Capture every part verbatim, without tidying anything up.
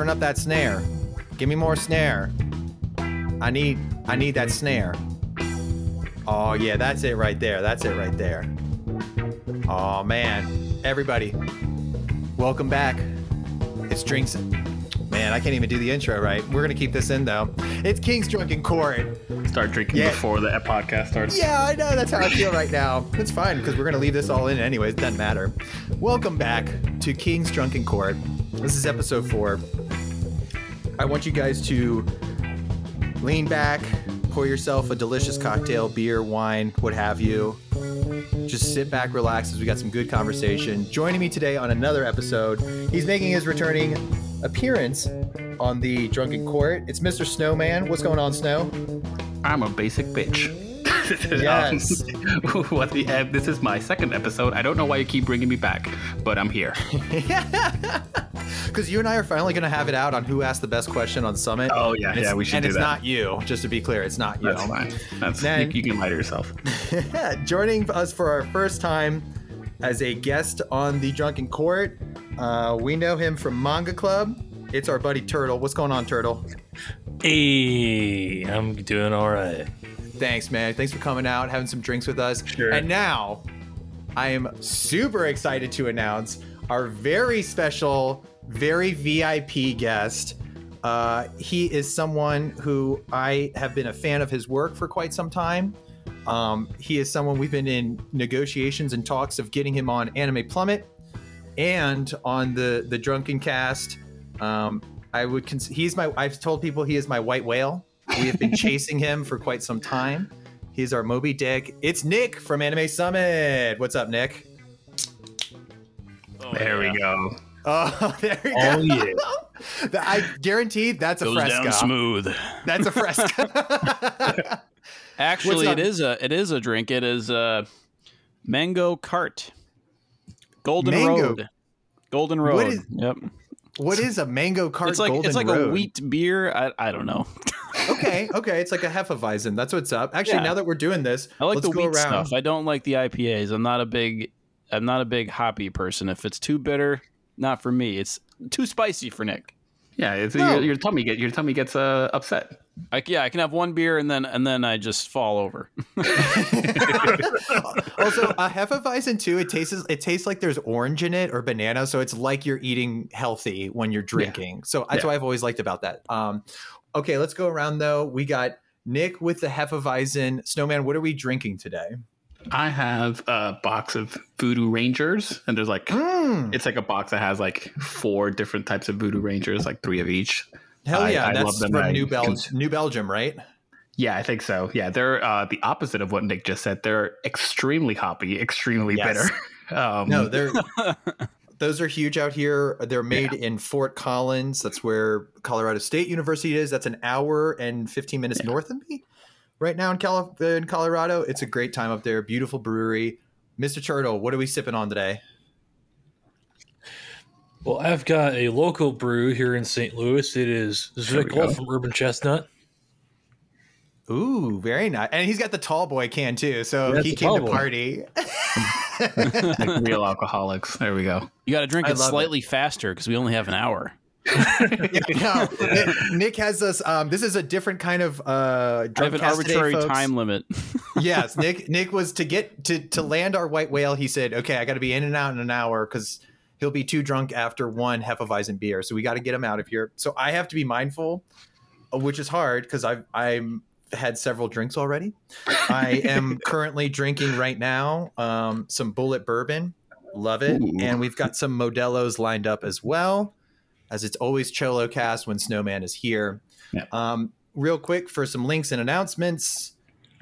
Turn up that snare. Give me more snare. I need, I need that snare. Oh yeah, that's it right there. That's it right there. Oh man, everybody, welcome back. It's drinks. Man, I can't even do the intro right. We're gonna keep this in though. It's King's Drunken Court. Start drinking yeah. before the podcast starts. Yeah, I know. That's how I feel right now. It's fine because we're gonna leave this all in anyways. It doesn't matter. Welcome back to King's Drunken Court. This is episode four. I want you guys to lean back, pour yourself a delicious cocktail, beer, wine, what have you. Just sit back, relax, as we got some good conversation. Joining me today on another episode, he's making his returning appearance on the Drunken Court. It's Mister Snowman. What's going on, Snow? I'm a basic bitch. Yes. Um, what the? Uh, this is my second episode. I don't know why you keep bringing me back, but I'm here. Because you and I are finally going to have it out on who asked the best question on Summit. Oh, yeah, yeah, we should and do that. And it's not you, just to be clear. It's not you. That's fine. That's, then, you, you can lie to yourself. Joining us for our first time as a guest on the Drunken Court, uh, we know him from Manga Club. It's our buddy Turtle. What's going on, Turtle? Hey, I'm doing all right. Thanks, man. Thanks for coming out, having some drinks with us. Sure. And now I am super excited to announce our very special, very V I P guest. Uh, he is someone who I have been a fan of his work for quite some time. Um, he is someone we've been in negotiations and talks of getting him on Anime Plummet and on the, the Drunken Cast. Um, I would cons- he's my, I've told people he is my white whale. We have been chasing him for quite some time. He's our Moby Dick. It's Nick from Anime Summit. What's up, Nick? Oh, there yeah. we go. Oh, there we oh, go. Oh, yeah. I guarantee that's a Goes fresco. Goes down smooth. That's a fresco. Actually, it is a it is a drink. It is a mango cart. Golden mango. Road. Golden Road. What is, yep. What is a mango cart? It's like Golden it's like Road? A wheat beer. I I don't know. okay, okay, it's like a Hefeweizen. That's what's up. Actually, yeah. now that we're doing this, I like let's the go wheat around. Stuff. I don't like the I P As. I'm not a big, I'm not a big hoppy person. If it's too bitter, not for me. It's too spicy for Nick. Yeah, it's, no. your, your tummy get your tummy gets uh, upset. Like, yeah, I can have one beer and then and then I just fall over. Also, a Hefeweizen too. It tastes it tastes like there's orange in it or banana, so it's like you're eating healthy when you're drinking. Yeah. So that's yeah. what I've always liked about that. Um, Okay, let's go around, though. We got Nick with the Hefeweizen. Snowman, what are we drinking today? I have a box of Voodoo Rangers, and there's like, mm. it's like a box that has like four different types of Voodoo Rangers, like three of each. Hell yeah, I, I that's love them. From New, Bel- can... New Belgium, right? Yeah, I think so. Yeah, they're uh, the opposite of what Nick just said. They're extremely hoppy, extremely yes. bitter. um, no, they're... Those are huge out here. They're made yeah. in Fort Collins. That's where Colorado State University is. That's an hour and fifteen minutes yeah. north of me right now in, Cal- in Colorado. It's a great time up there. Beautiful brewery. Mister Turtle, what are we sipping on today? Well, I've got a local brew here in Saint Louis. It is Zwickle from Urban Chestnut. Ooh, very nice. And he's got the tall boy can too. So yeah, he came to boy. Party. Like real alcoholics. There we go. You got to drink I it slightly it. faster because we only have an hour. yeah, no, Nick has us. Um, this is a different kind of uh, I have an arbitrary today, time limit. yes, Nick. Nick was to get to to land our white whale. He said, "Okay, I got to be in and out in an hour because he'll be too drunk after one Hefeweizen beer. So we got to get him out of here. So I have to be mindful, which is hard because I've I'm." had several drinks already. I am currently drinking right now um, some Bullet Bourbon. Love it. Ooh. And we've got some Modelo's lined up as well, as it's always Cholo Cast when Snowman is here. Yeah. Um, real quick for some links and announcements,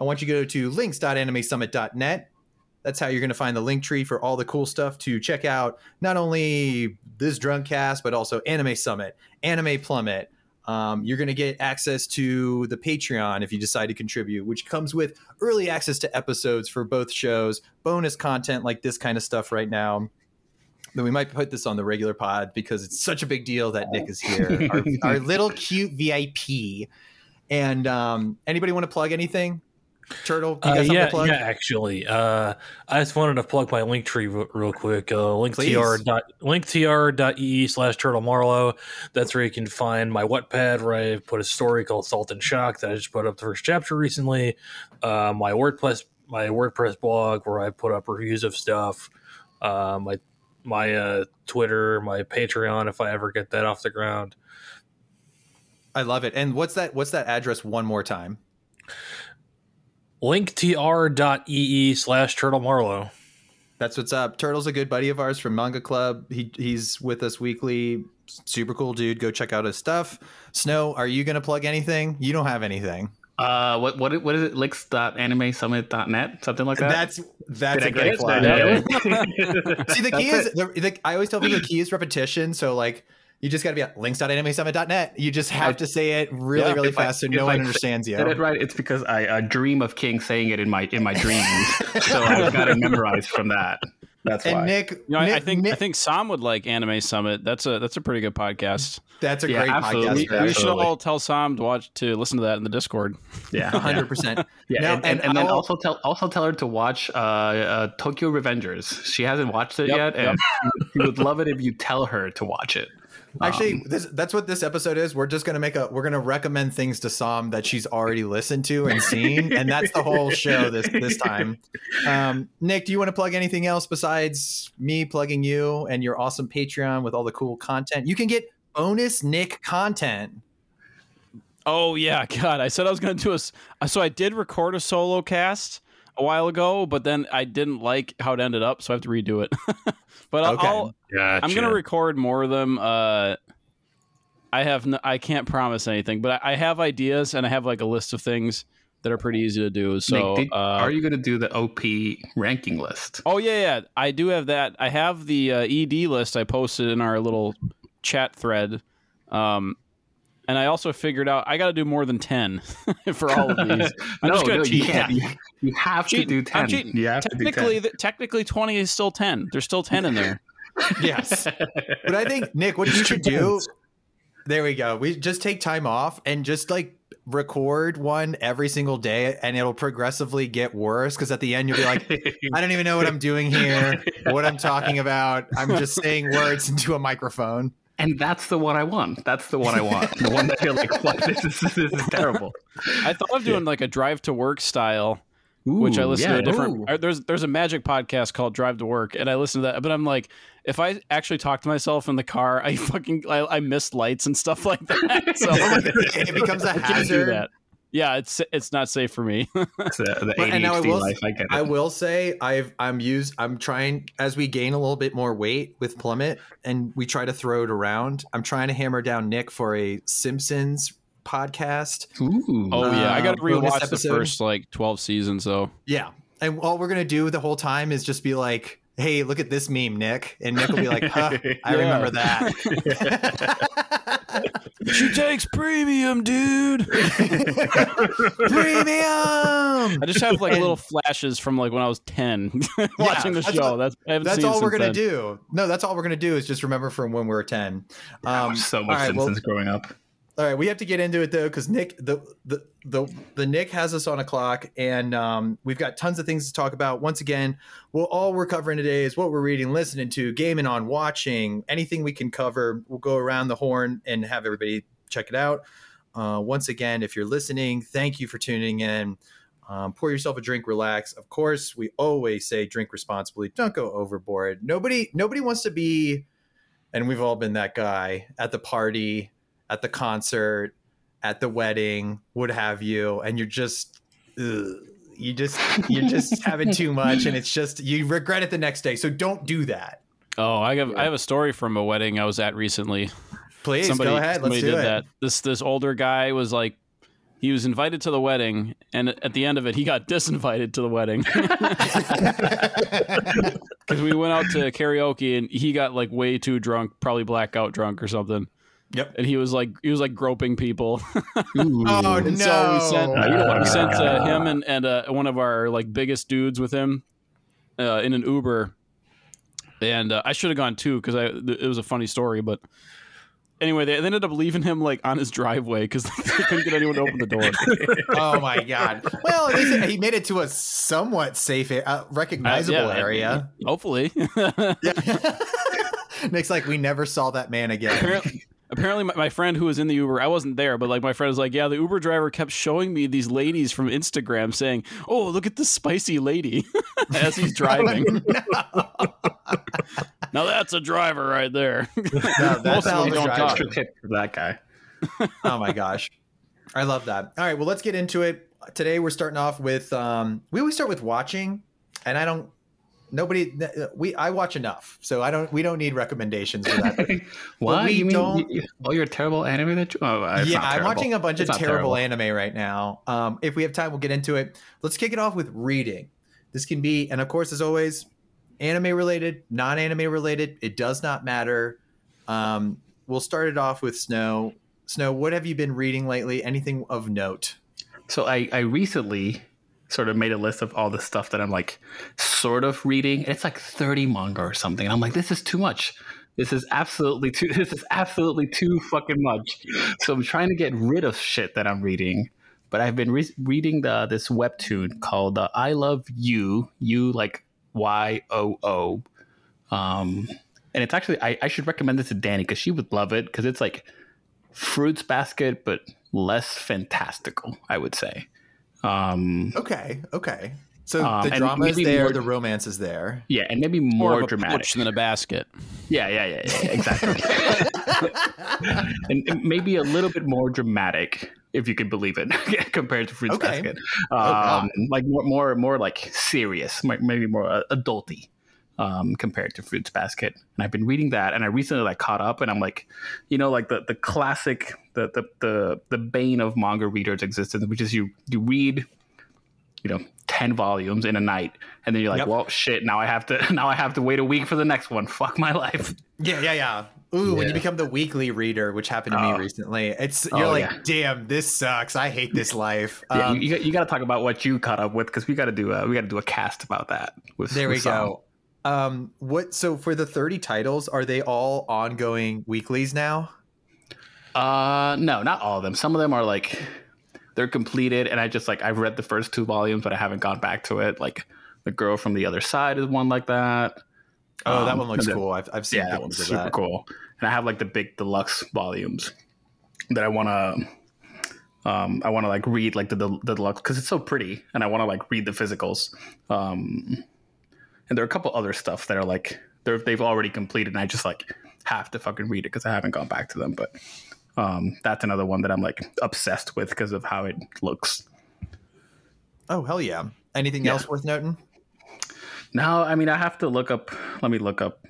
I want you to go to links dot anime summit dot net. That's how you're going to find the link tree for all the cool stuff to check out, not only this Drunk Cast, but also Anime Summit, Anime Plummet. Um, you're going to get access to the Patreon if you decide to contribute, which comes with early access to episodes for both shows, bonus content like this kind of stuff right now. Then we might put this on the regular pod because it's such a big deal that Nick is here, our, our little cute V I P. And um, anybody want to plug anything? Turtle, you got uh, yeah, to plug? yeah, actually. Uh, I just wanted to plug my Linktree r- real quick. Uh, linktr dot e e slash turtle marlow. That's where you can find my Wattpad, where I put a story called Salt and Shock that I just put up the first chapter recently. Uh, my WordPress, my WordPress blog, where I put up reviews of stuff. Uh, my my uh, Twitter, my Patreon, if I ever get that off the ground. I love it. And what's that? What's that address one more time? linktr dot e e slash turtle marlow. That's what's up. Turtle's a good buddy of ours from Manga Club. He he's with us weekly. Super cool dude. Go check out his stuff. Snow, are you going to plug anything? You don't have anything. Uh, what what what is it? Lix dot anime summit dot net, something like that. That's that's Did a great plug. See, the key that's is the, the, I always tell people the key is repetition. So like. You just got to be at links dot anime summit dot net. You just have to say it really, yeah, really fast I, so no one I understands you. Did it right? It's because I uh, dream of King saying it in my in my dreams, so I've got to memorize from that. That's and why. Nick, you know, Nick, I think Nick, I think Sam would like Anime Summit. That's a that's a pretty good podcast. That's a yeah, great absolutely. podcast. We, we should all tell Sam to watch to listen to that in the Discord. Yeah, one hundred percent. Yeah, now, and, and, and then I'll, also tell also tell her to watch uh, uh, Tokyo Revengers. She hasn't watched it yep, yet, yep. and she would love it if you tell her to watch it. Actually, um, this, that's what this episode is. We're just gonna make a. We're gonna recommend things to Sam that she's already listened to and seen, and that's the whole show this this time. Um, Nick, do you want to plug anything else besides me plugging you and your awesome Patreon with all the cool content? You can get bonus Nick content. Oh yeah, God! I said I was gonna do a. So I did record a solo cast a while ago, but then I didn't like how it ended up, so I have to redo it. But I'll, okay. I'll gotcha. I'm gonna record more of them. Uh, I have no, I can't promise anything, but I, I have ideas and I have like a list of things that are pretty easy to do. So, Nick, did, uh, are you gonna do the O P ranking list? Oh yeah, yeah, I do have that. I have the uh, E D list I posted in our little chat thread. Um, And I also figured out I got to do more than ten for all of these. I'm no, just going no, to cheat. You, can't. You, you have cheating. to do ten. I'm cheating. You have technically, to do ten. The, technically, twenty is still ten. There's still ten in there. Yes. But I think, Nick, what you should do. There we go. We just take time off and just like record one every single day, and it'll progressively get worse because at the end you'll be like, I don't even know what I'm doing here, what I'm talking about. I'm just saying words into a microphone. And that's the one I want. That's the one I want. The one that you're like, what? This is this is terrible. I thought of doing like a drive to work style, ooh, which I listen yeah, to a different. Ooh. There's there's a magic podcast called Drive to Work, and I listen to that. But I'm like, if I actually talk to myself in the car, I fucking I, I miss lights and stuff like that. So it becomes a hazard. Yeah, it's it's not safe for me. the, the but, and now I will, life, I, I will say I've I'm used I'm trying as we gain a little bit more weight with Plummet and we try to throw it around. I'm trying to hammer down Nick for a Simpsons podcast. Ooh. Oh yeah, uh, I got to rewatch the first like twelve seasons though. Yeah, and all we're gonna do the whole time is just be like, "Hey, look at this meme, Nick," and Nick will be like, "Huh, I remember that." She takes premium, dude. Premium. I just have like and, little flashes from like when I was ten watching yeah, the show. That's that's, that's all we're gonna then. do. No, that's all we're gonna do is just remember from when we were ten. Um, I watched so much Simpsons right, well, growing up. All right, we have to get into it though, because Nick, the, the the the Nick has us on a clock, and um, we've got tons of things to talk about. Once again, we'll, all we're covering today is what we're reading, listening to, gaming on, watching, anything we can cover. We'll go around the horn and have everybody check it out. Uh, once again, if you're listening, thank you for tuning in. Um, pour yourself a drink, relax. Of course, we always say drink responsibly. Don't go overboard. Nobody nobody wants to be, and we've all been that guy at the party, at the concert, at the wedding, what have you, and you're just, ugh, you just, you're just having too much, and it's just you regret it the next day. So don't do that. Oh, I have, yeah. I have a story from a wedding I was at recently. Please somebody, go ahead. Let's do did it. That. This this older guy was like, he was invited to the wedding, and at the end of it, he got disinvited to the wedding because we went out to karaoke, and he got like way too drunk, probably blackout drunk or something. Yep, and he was like he was like groping people. Ooh. Oh and no! So we sent uh, we sent uh, him and and uh, one of our like biggest dudes with him uh, in an Uber, and uh, I should have gone too because I it was a funny story, but Anyway, they ended up leaving him like on his driveway because they couldn't get anyone to open the door. Oh my god! Well, at least he made it to a somewhat safe, uh, recognizable uh, yeah, area. Hopefully. Nick's like, we never saw that man again. Apparently, apparently my, my friend who was in the Uber, I wasn't there, but like my friend was like, yeah, the Uber driver kept showing me these ladies from Instagram saying, "Oh, look at this spicy lady," as he's driving. Now that's a driver right there. No, that's don't drive. Extra tip for that guy. Oh my gosh, I love that. All right, well, let's get into it. Today we're starting off with um, we always start with watching, and I don't. Nobody, we I watch enough, so I don't. We don't need recommendations for that. Why you mean? Don't, you, all your terrible anime that you? Oh, it's yeah, not I'm watching a bunch it's of terrible, terrible anime right now. Um, if we have time, we'll get into it. Let's kick it off with reading. This can be, and of course, as always, anime related, non-anime related. It does not matter. Um, we'll start it off with Snow. Snow, what have you been reading lately? Anything of note? So I, I recently. sort of made a list of all the stuff that I'm like sort of reading. It's like thirty manga or something. And I'm like, this is too much. This is absolutely too, this is absolutely too fucking much. So I'm trying to get rid of shit that I'm reading, but I've been re- reading the, this webtoon called uh, I Love You, you like Y O O. Um, and it's actually, I, I should recommend this to Danny cause she would love it. Cause it's like Fruits Basket, but less fantastical, I would say. Um, okay, okay. So um, the drama is there, more, the romance is there. Yeah, and maybe more, more of a dramatic than a basket. Yeah, yeah, yeah, yeah exactly. And maybe a little bit more dramatic, if you can believe it, compared to Fruits okay. Basket. Um, oh, like more, more, more like serious, maybe more adulty um, compared to Fruits Basket. And I've been reading that, and I recently like caught up, and I'm like, you know, like the the classic. The, the the the bane of manga readers' existence, which is you you read, you know, ten volumes in a night, and then you're like, yep. well, shit, now I have to now I have to wait a week for the next one. Fuck my life. Yeah, yeah, yeah. Ooh, yeah. When you become the weekly reader, which happened to oh. me recently, it's you're oh, like, yeah. damn, this sucks. I hate this life. Um, yeah, you, you got to talk about what you caught up with because we got to do a, we got to do a cast about that. With, there we with go. Some. Um, what? So for the thirty titles, are they all ongoing weeklies now? Uh, no, not all of them. Some of them are like they're completed. And I just like I've read the first two volumes, but I haven't gone back to it. Like The Girl from the Other Side is one like that. Oh, um, that one looks then, cool. I've, I've seen yeah, that one. Super that. cool. And I have like the big deluxe volumes that I want to um, I want to like read like the, the, the deluxe because it's so pretty. And I want to like read the physicals. Um, and there are a couple other stuff that are like they're, they've already completed. And I just like have to fucking read it because I haven't gone back to them. But Um, that's another one that I'm like obsessed with because of how it looks. Oh, hell yeah. Anything yeah. else worth noting? No, I mean, I have to look up. Let me look up.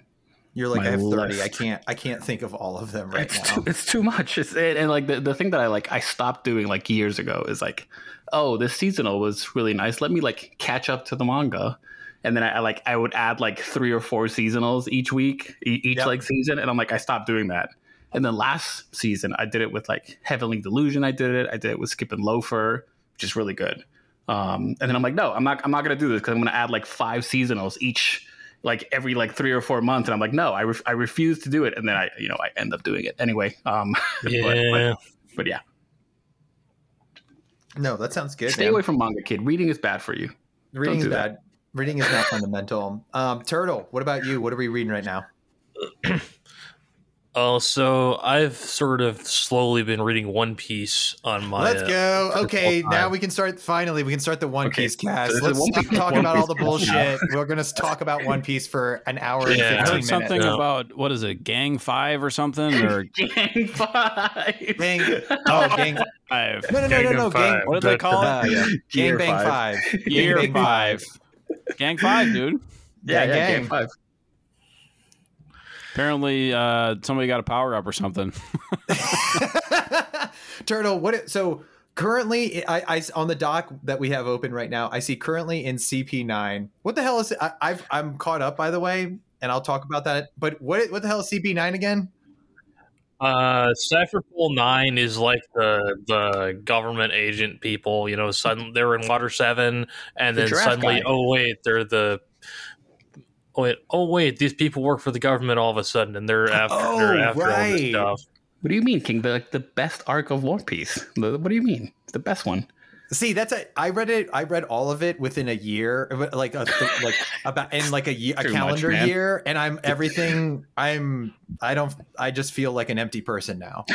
You're like, I have thirty. List. I can't, I can't think of all of them right it's now. Too, it's too much. It's it. And like the, the thing that I like, I stopped doing like years ago is like, oh, this seasonal was really nice. Let me like catch up to the manga. And then I, I like, I would add like three or four seasonals each week, each yep. like season. And I'm like, I stopped doing that. And then last season, I did it with like Heavenly Delusion. I did it. I did it with Skip and Loafer, which is really good. Um, and then I'm like, no, I'm not. I'm not gonna do this because I'm gonna add like five seasonals each, like every like three or four months. And I'm like, no, I re- I refuse to do it. And then I, you know, I end up doing it anyway. Um, yeah. But, but, but yeah. No, that sounds good. Stay man. away from manga, kid. Reading is bad for you. Reading is bad. That. Reading is not fundamental. Um, Turtle, what about you? What are we reading right now? Oh, so I've sort of slowly been reading One Piece on my. Let's go. Uh, okay, now we can start. Finally, we can start the One okay. Piece cast. So Let's stop talking about all the bullshit. We're going to talk about One Piece for an hour yeah. and fifteen I heard minutes. Something no. about what is it, Gang Five or something? Or Gang Five. Gang. Oh, Gang Five. No, no, no, no, no. Gang. What do they call it? Yeah. Gang Bang Five. Five. Year Gang Five. Gang Five, dude. Yeah, yeah, yeah gang. Gang Five. Apparently, uh, somebody got a power up or something. Turtle, what? It, so currently, I, I on the doc that we have open right now, I see currently in C P nine. What the hell is it? I, I've I'm caught up, by the way, and I'll talk about that. But what what the hell is C P nine again? Uh, Cypherpool nine is like the the government agent people. You know, suddenly they're in Water Seven, and the then suddenly, guy. oh wait, they're the. Oh wait, oh wait! These people work for the government all of a sudden, and they're after, oh, they're after right. all this stuff. What do you mean, King? The, like, the best arc of One Piece. What do you mean? It's the best one. See, that's a. I read it. I read all of it within a year, like a like about in like a, year, a calendar much, year, and I'm everything. I'm. I don't. I just feel like an empty person now.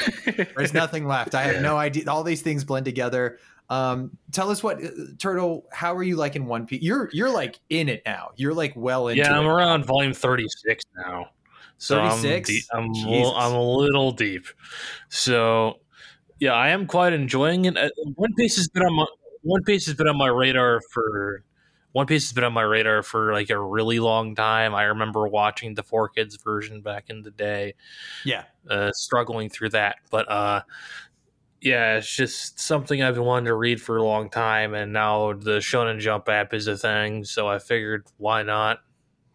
There's nothing left. I have yeah. no idea. All these things blend together. Um, tell us what, Turtle. How are you liking One Piece? You're you're like in it now. You're like well into. Yeah, I'm it. around volume thirty-six now. So thirty-six? I'm de- I'm, l- I'm a little deep. So. Yeah, I am quite enjoying it. One Piece has been on my One Piece has been on my radar for One Piece has been on my radar for like a really long time. I remember watching the four kids version back in the day. Yeah, uh, struggling through that, but uh, yeah, it's just something I've been wanting to read for a long time, and now the Shonen Jump app is a thing, so I figured why not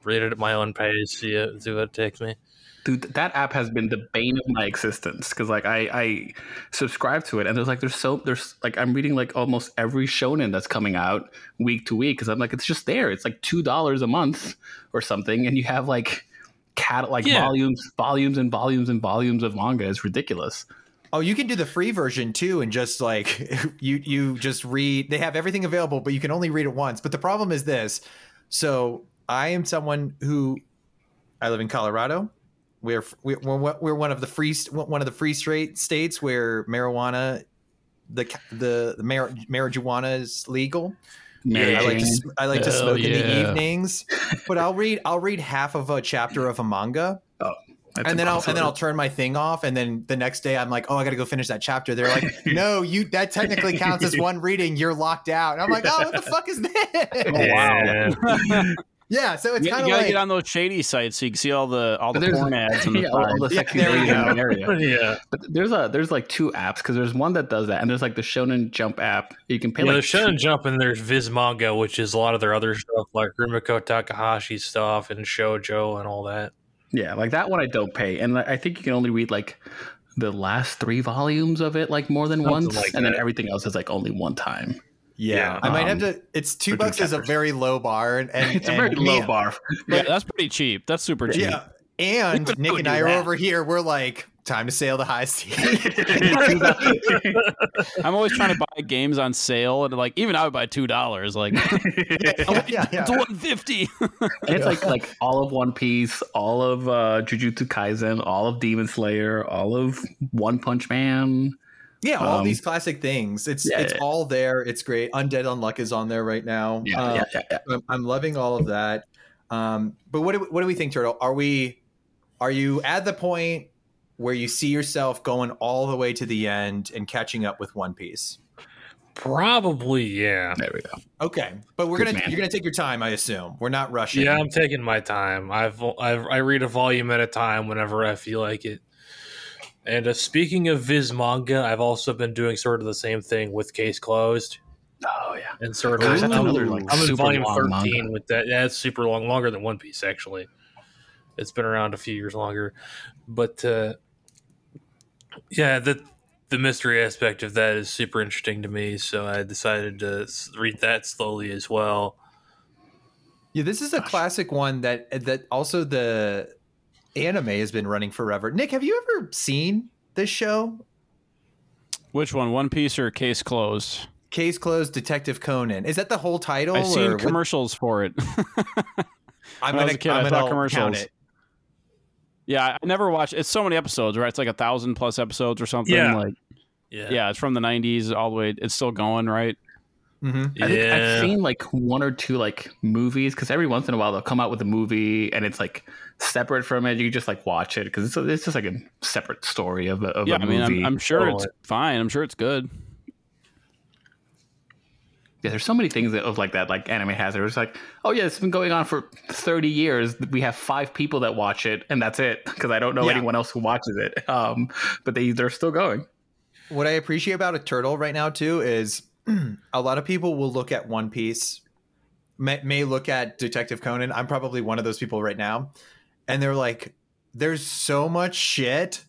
read it at my own pace, see it, see what it takes me. Dude, that app has been the bane of my existence because, like, I, I subscribe to it, and there's like there's so there's like I'm reading like almost every shonen that's coming out week to week because I'm like it's just there. It's like two dollars a month or something, and you have like cat like yeah. volumes, volumes and volumes and volumes of manga. It's ridiculous. Oh, you can do the free version too, and just like you you just read. They have everything available, but you can only read it once. But the problem is this: so I am someone who I live in Colorado. We're we're we're one of the free one of the free straight states where marijuana, the the, the mar- marijuana is legal. Yeah, I like to, I like to smoke yeah. in the evenings, but I'll read I'll read half of a chapter of a manga, oh, and then impossible. I'll and then I'll turn my thing off, and then the next day I'm like, oh, I got to go finish that chapter. They're like, no, you that technically counts as one reading. You're locked out. And I'm like, oh, what the fuck is this? Yeah. Oh, wow. Yeah, so it's kind of like... You gotta like, get on those shady sites so you can see all the all the porn ads in the yeah, all the yeah, there we go. area. Yeah. But there's, a, there's like two apps, because there's one that does that, and there's like the Shonen Jump app. You can pay yeah, like... there's Shonen Jump, and there's Viz Manga, which is a lot of their other stuff, like Rumiko Takahashi stuff, and Shoujo, and all that. Yeah, like that one I don't pay, and I think you can only read like the last three volumes of it like more than Something once, like and that. Then everything else is like only one time. Yeah, yeah, I might um, have to. It's two bucks is a very low bar, and, and it's a very and, low yeah. bar. Yeah, that's pretty cheap. That's super cheap. Yeah, and Nick and I are that. over here. We're like, time to sail the high seas. I'm always trying to buy games on sale, and like even I would buy two dollars. Like, yeah, yeah, yeah. It's one fifty. It's like like all of One Piece, all of uh, Jujutsu Kaisen, all of Demon Slayer, all of One Punch Man. Yeah, all um, these classic things. It's yeah, it's yeah. all there. It's great. Undead Unluck is on there right now. Yeah, um, yeah, yeah, yeah. I'm, I'm loving all of that. Um, but what do we, what do we think, Turtle? Are we are you at the point where you see yourself going all the way to the end and catching up with One Piece? Probably, yeah. There we go. Okay, but we're Good gonna man. you're gonna take your time, I assume. We're not rushing. Yeah, I'm taking my time. I've, I've I read a volume at a time whenever I feel like it. And uh, speaking of Viz Manga, I've also been doing sort of the same thing with Case Closed. Oh, yeah. And sort of, Gosh, that's I'm, another, like, I'm super in volume thirteen manga. With that. Yeah, it's super long, longer than One Piece, actually. It's been around a few years longer. But, uh, yeah, the, the mystery aspect of that is super interesting to me, so I decided to read that slowly as well. Yeah, this is a Gosh. classic one that that also the... anime has been running forever. Nick, have you ever seen this show? Which one? One Piece or Case Closed? Case Closed, Detective Conan. Is that the whole title? I've seen or commercials what? for it. I'm going to commercials. Count it. Yeah, I never watched It's so many episodes, right? It's like a thousand plus episodes or something. Yeah. Like, yeah. yeah, it's from the nineties all the way. It's still going, right? Mm-hmm. I think yeah. I've seen like one or two like movies because every once in a while they'll come out with a movie and it's like separate from it. You can just like watch it because it's a, it's just like a separate story of a, of yeah, a I mean, movie. I'm, I'm sure oh, it's fine. I'm sure it's good. Yeah, there's so many things that of like that like anime has. It was like, oh yeah, it's been going on for thirty years. We have five people that watch it and that's it because I don't know yeah. anyone else who watches it. Um, but they they're still going. What I appreciate about a Turtle right now too is. A lot of people will look at One Piece, may, may look at Detective Conan. I'm probably one of those people right now. And they're like, there's so much shit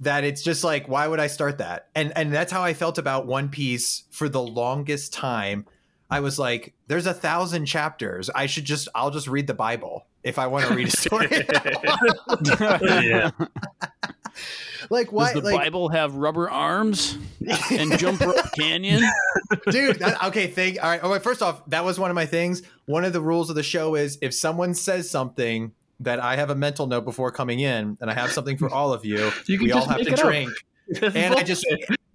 that it's just like, why would I start that? And and that's how I felt about One Piece for the longest time. I was like, there's a thousand chapters. I should just, I'll just read the Bible if I want to read a story. yeah. Like, why does the like, Bible have rubber arms and jump rope canyon? Dude, that, okay, thank all right. All right, first off, that was one of my things. One of the rules of the show is if someone says something that I have a mental note before coming in, and I have something for all of you, you we all have to drink. And I just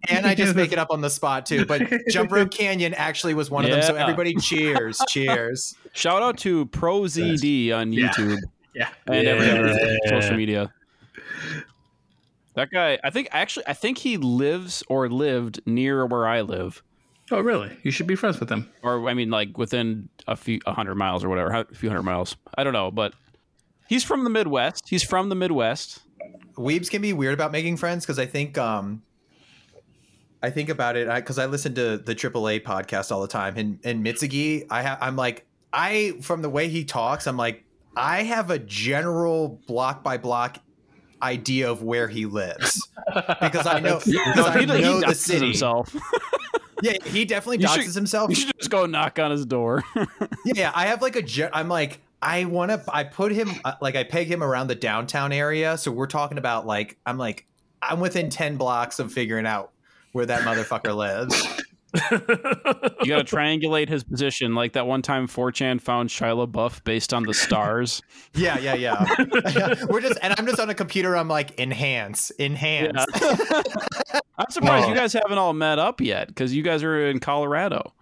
and I just make it up on the spot too. But Jump Rope Canyon actually was one yeah. of them. So everybody cheers, cheers. Shout out to Pro Z D on YouTube. Yeah. yeah. And yeah. every other social media. That guy, I think actually I think he lives or lived near where I live. Oh really? You should be friends with him. Or I mean like within a few a hundred miles or whatever. A few hundred miles. I don't know, but he's from the Midwest. He's from the Midwest. Weebs can be weird about making friends because I think um, I think about it because I, I listen to the triple A podcast all the time. And, and Mitsugi, I ha- I'm like, I from the way he talks, I'm like, I have a general block by block idea of where he lives because I know, because I know the city. Himself. Yeah, he definitely doxes himself. You should just go knock on his door. Yeah, I have like a ge- I'm like. I want to, I put him, like I peg him around the downtown area. So we're talking about like, I'm like, I'm within ten blocks of figuring out where that motherfucker lives. You got to triangulate his position. Like that one time four chan found Shia LaBeouf based on the stars. Yeah, yeah, yeah. We're just, and I'm just on a computer. I'm like, enhance, enhance. Yeah. I'm surprised oh. you guys haven't all met up yet because you guys are in Colorado.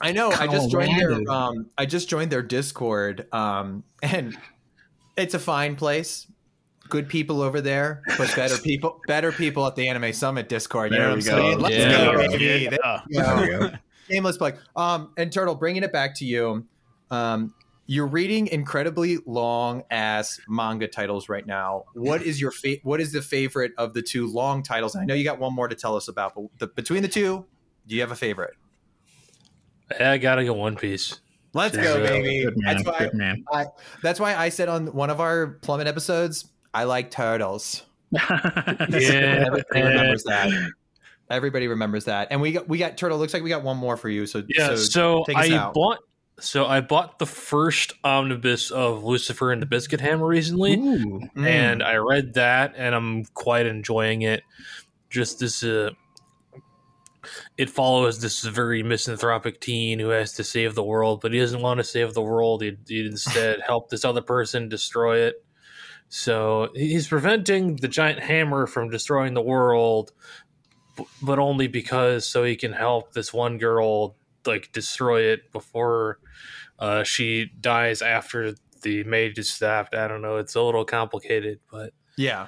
I know. Colorado. I just joined their. Um, I just joined their Discord, um, and it's a fine place. Good people over there, but better people. Better people at the Anime Summit Discord. You there know what I'm go. saying? Let's yeah. go, baby. Yeah. There you go. Shameless plug. Um, and Turtle, bringing it back to you. Um, you're reading incredibly long ass manga titles right now. What is your fa- What is the favorite of the two long titles? I know you got one more to tell us about, but the, between the two, do you have a favorite? I gotta go One Piece. Let's go, baby. Good man, that's why. Good man. I, that's why I said on one of our Plummet episodes, I like turtles. yeah, everybody remembers that. Everybody remembers that, and we got we got turtle. Looks like we got one more for you. So yeah. So, so take us I out. bought. So I bought the first omnibus of Lucifer and the Biscuit Hammer recently, Ooh, and mm. I read that, and I'm quite enjoying it. Just this. Uh, It follows this very misanthropic teen who has to save the world, but he doesn't want to save the world. He'd, he'd instead help this other person destroy it. So he's preventing the giant hammer from destroying the world, but only because so he can help this one girl like destroy it before uh, she dies after the mage is stabbed. I don't know. It's a little complicated, but yeah.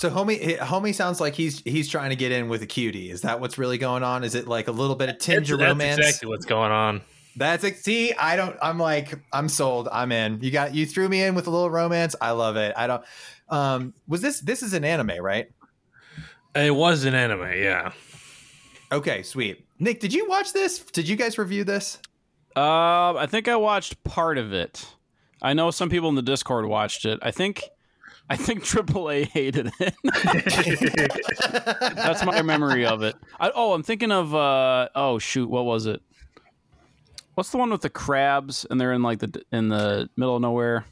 So homie, homie sounds like he's he's trying to get in with a cutie. Is that what's really going on? Is it like a little bit of tinge of romance? That's exactly what's going on. That's like, see, I don't. I'm like, I'm sold. I'm in. You got you threw me in with a little romance. I love it. I don't. Um, was this this is an anime, right? It was an anime, yeah. Okay, sweet. Nick, did you watch this? Did you guys review this? Uh, I think I watched part of it. I know some people in the Discord watched it. I think. I think triple A hated it. That's my memory of it. I, oh, I'm thinking of, uh, oh, shoot, what was it? What's the one with the crabs and they're in like the in the middle of nowhere?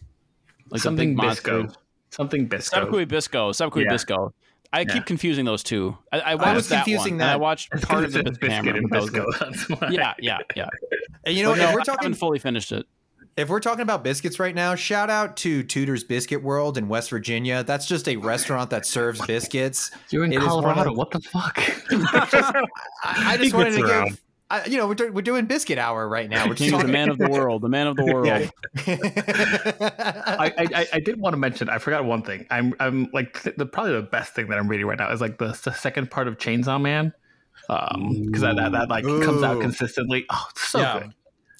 Like Something Bisco. Something Bisco. Sabu Kui Bisco. Sabu Kui yeah. Bisco. I yeah. keep confusing those two. I, I watched I was that confusing one. That. And I watched it's part of the Biscuit Hammer. And Bisco. Yeah, yeah, yeah. And you know what? No, we're talking... I haven't fully finished it. If we're talking about biscuits right now, shout out to Tudor's Biscuit World in West Virginia. That's just a restaurant that serves biscuits. You're in it Colorado. What the fuck? just, I, I just wanted to around. give, I, you know, we're, do, we're doing biscuit hour right now. We're just the man of the world, the man of the world. Yeah. I, I, I did want to mention, I forgot one thing. I'm I'm like the probably the best thing that I'm reading right now is like the, the second part of Chainsaw Man. Um, because that, that, that like Ooh. comes out consistently. Oh, it's so yeah. good.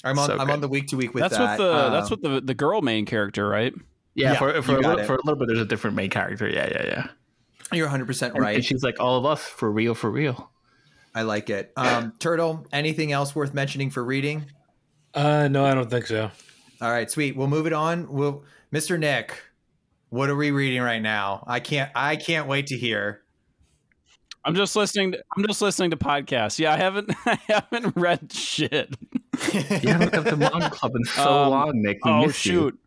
I'm on. So I'm good. on the week to week with that's that. With the, um, that's with the the girl main character, right? Yeah. yeah for for a, little, for a little bit, there's a different main character. Yeah, yeah, yeah. You're one hundred percent right. And she's like all of us for real, for real. I like it. Um, Turtle, anything else worth mentioning for reading? Uh, no, I don't think so. All right, sweet. We'll move it on. We'll, Mister Nick, what are we reading right now? I can't. I can't wait to hear. I'm just listening. To, I'm just listening to podcasts. Yeah, I haven't. I haven't read shit. You haven't come to Manga Club in so um, long, Nick. We oh shoot, you.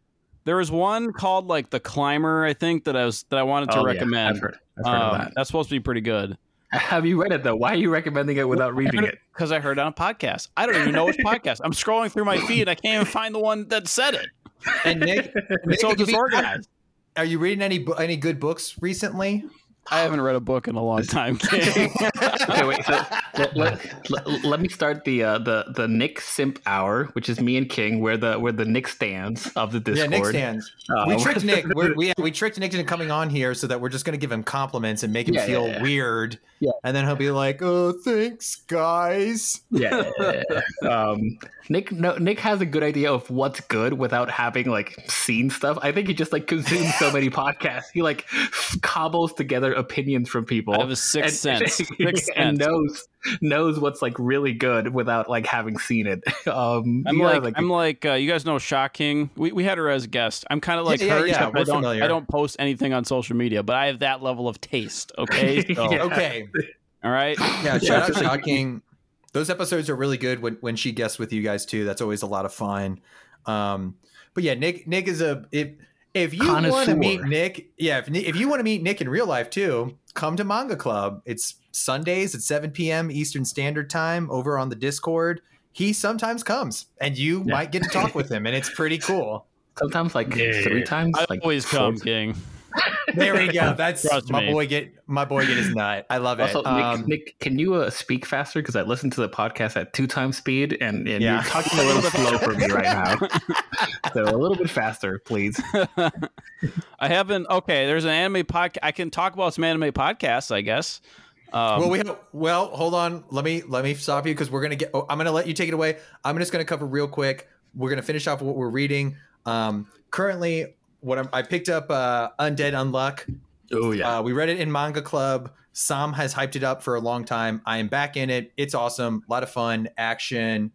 There was one called like The Climber, I think that I was that I wanted to oh, recommend. Yeah. I've heard, I've heard um, of that. That's supposed to be pretty good. Have you read it though? Why are you recommending it without reading it? Because I heard it on a podcast. I don't even know which podcast. I'm scrolling through my feed. I can't even find the one that said it. And Nick, it's so disorganized. Are you reading any any good books recently? I haven't read a book in a long time. Okay, wait, so let, let, let, let me start the uh, the the Nick Simp Hour, which is me and King, where the where the Nick stands of the Discord. Yeah, Nick stands. Uh, we tricked Nick. We're, we we tricked Nick into coming on here so that we're just going to give him compliments and make him yeah, feel yeah, yeah. weird. Yeah. And then he'll be like, "Oh, thanks, guys." Yeah. yeah, yeah. Um, Nick no, Nick has a good idea of what's good without having like seen stuff. I think he just like consumes so many podcasts. He like cobbles together opinions from people. I have a sixth and, sense sixth and sense. knows knows what's like really good without like having seen it. Um, I'm, like, like, I'm like uh, you guys know Shocking. We we had her as a guest. I'm kind of like yeah, her. Yeah, yeah, I, don't, I don't post anything on social media, but I have that level of taste. Okay. So. yeah. Okay. All right. Yeah. Shout out Shocking. Those episodes are really good when, when she guests with you guys too. That's always a lot of fun. Um, but yeah, Nick Nick is a if if you want to meet Nick, yeah, if if you want to meet Nick in real life too, come to Manga Club. It's Sundays at seven p.m. Eastern Standard Time over on the Discord. He sometimes comes, and you yeah. might get to talk with him, and it's pretty cool. Sometimes like yeah. three times. I like always come, times. King. There we go. That's Trust my me. boy. Get my boy. Get his nut. I love also, it. Um, Nick, Nick, can you uh, speak faster? Because I listened to the podcast at two times speed, and, and yeah. you're talking a little slow for me right now. So a little bit faster, please. I haven't. Okay, there's an anime podcast. I can talk about some anime podcasts, I guess. Um, well, we have, well, hold on. Let me let me stop you because we're gonna get. Oh, I'm gonna let you take it away. I'm just gonna cover real quick. We're gonna finish off what we're reading um, currently. What I'm, I picked up uh, Undead Unluck. Oh, yeah. Uh, we read it in Manga Club. Sam has hyped it up for a long time. I am back in it. It's awesome. A lot of fun. Action.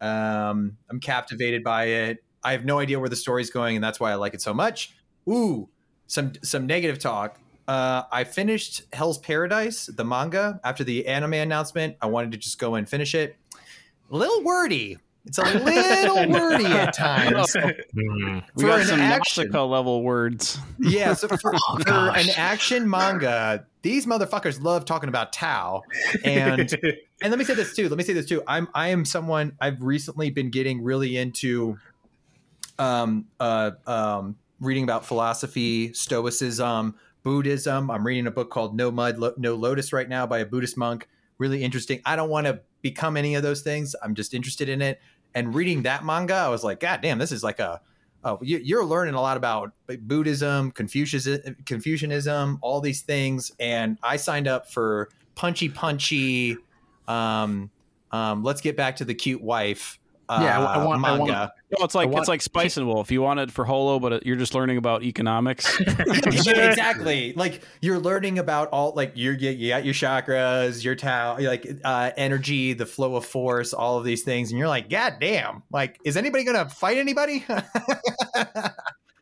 Um, I'm captivated by it. I have no idea where the story's going, and that's why I like it so much. Ooh, some some negative talk. Uh, I finished Hell's Paradise, the manga, after the anime announcement. I wanted to just go and finish it. A little wordy. It's a little wordy at times. So, mm. We got some Nausicaa level words. Yeah, so for, oh, for an action manga, these motherfuckers love talking about Tao. And and let me say this too. Let me say this too. I'm I am someone I've recently been getting really into um uh um reading about philosophy, stoicism, Buddhism. I'm reading a book called No Mud, Lo- No Lotus right now by a Buddhist monk. Really interesting. I don't want to become any of those things. I'm just interested in it. And reading that manga, I was like, God damn, this is like a, oh, you're learning a lot about Buddhism, Confucius, Confucianism, all these things. And I signed up for punchy, punchy. Um, um, let's get back to the cute wife. Uh, yeah, I, I want manga. I want, no, it's like want, it's like Spice and Wolf. You want it for Holo, but you're just learning about economics. Yeah, exactly. Like you're learning about all like your you got your chakras, your Tao, like uh, energy, the flow of force, all of these things, and you're like, God damn! Like, is anybody gonna fight anybody?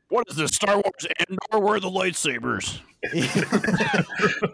What is this, Star Wars Andor? Where are the lightsabers?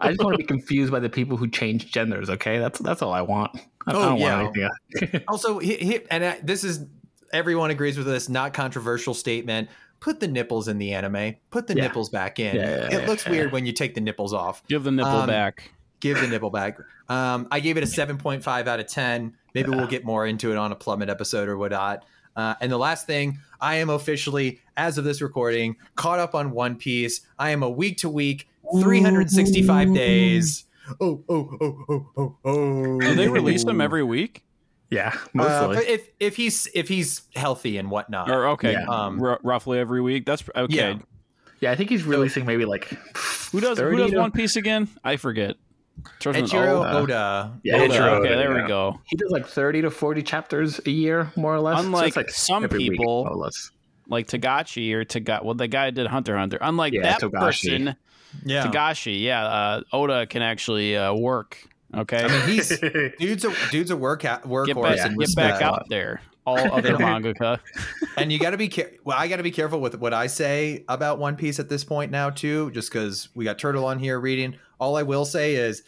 I just want to be confused by the people who change genders, okay? That's that's all I want. I oh, don't yeah. want anything. Also, he, he, and I, this is, everyone agrees with this, not controversial statement. Put the nipples in the anime. Put the yeah. nipples back in. Yeah, yeah, it yeah, looks yeah. weird when you take the nipples off. Give the nipple um, back. Give the nipple back. Um, I gave it a seven point five out of ten. Maybe yeah. we'll get more into it on a Plummet episode or whatnot. Uh, and the last thing, I am officially, as of this recording, caught up on One Piece. I am a week to week, three hundred sixty-five Ooh. Days. Oh, oh, oh, oh, oh, oh. Do they release them every week? Yeah, mostly. Uh, if if he's if he's healthy and whatnot. Or okay, yeah. um, R- roughly every week. That's okay. Yeah, yeah I think he's releasing maybe like who does who does One Piece again? I forget. Ichiro Oda. Oda. Yeah, Oda. Oda. Okay, there yeah. we go. He does like thirty to forty chapters a year, more or less. Unlike so like some people, week, like Togashi or Togashi. Well, the guy did Hunter x Hunter. Unlike yeah, that Togashi. person, yeah. Togashi, yeah, uh, Oda can actually uh, work. Okay, I mean, he's dude's a dude's a work ha- workhorse. Get, get back out there, all other mangaka. And you got to be care- well. I got to be careful with what I say about One Piece at this point now too, just because we got Turtle on here reading. All I will say is,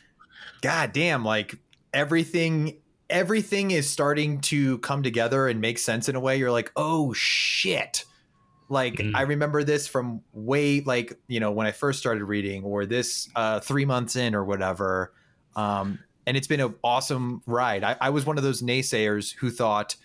God damn, like everything, everything is starting to come together and make sense in a way. You're like, oh shit. Like, mm. I remember this from way, like, you know, when I first started reading, or this uh, three months in or whatever. Um, and it's been an awesome ride. I, I was one of those naysayers who thought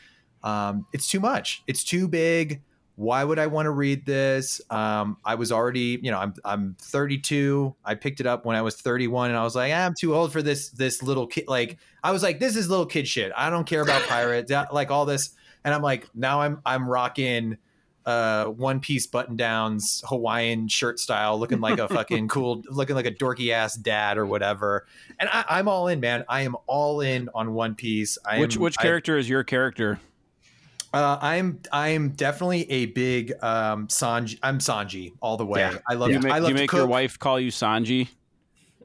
um, it's too much. It's too big. Why would I want to read this? Um, I was already, you know, I'm I'm thirty-two. I picked it up when I was thirty-one, and I was like, ah, I'm too old for this this little kid. Like, I was like, this is little kid shit. I don't care about pirates, like all this. And I'm like, now I'm I'm rocking uh, One Piece button downs, Hawaiian shirt style, looking like a fucking cool, looking like a dorky ass dad or whatever. And I, I'm all in, man. I am all in on One Piece. I which am, which character I, is your character? Uh, I'm I'm definitely a big um, Sanji. I'm Sanji all the way. Yeah. I love. You make, I love you make your wife call you Sanji.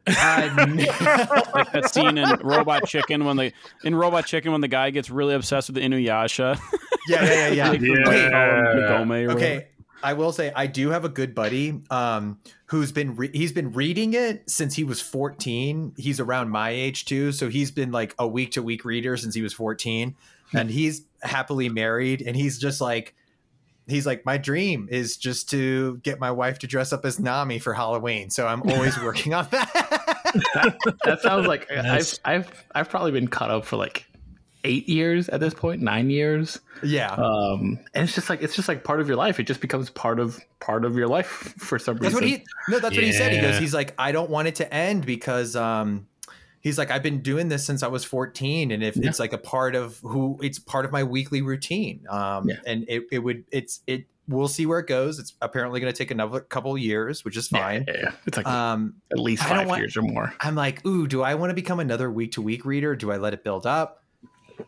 Um, like that scene in Robot Chicken when the in Robot Chicken when the guy gets really obsessed with the Inuyasha. Yeah, yeah, yeah. yeah. Like, yeah. Like, oh, okay, I will say I do have a good buddy um, who's been re- he's been reading it since he was fourteen. He's around my age too, so he's been like a week to week reader since he was fourteen. And he's happily married, and he's just like, he's like, my dream is just to get my wife to dress up as Nami for Halloween. So I'm always working on that. that, that sounds like nice. I've, I've, I've probably been caught up for like eight years at this point, nine years. Yeah. Um, and it's just like, it's just like part of your life. It just becomes part of, part of your life for some reason. That's what he, no, that's yeah. what he said. He goes, he's like, I don't want it to end because, um, he's like, I've been doing this since I was fourteen, and if yeah. it's like a part of who, it's part of my weekly routine. Um, yeah. And it, it would, it's, it, we'll see where it goes. It's apparently going to take another couple years, which is fine. Yeah, yeah, yeah. It's like um, at least five want, years or more. I'm like, ooh, do I want to become another week to week reader? Do I let it build up?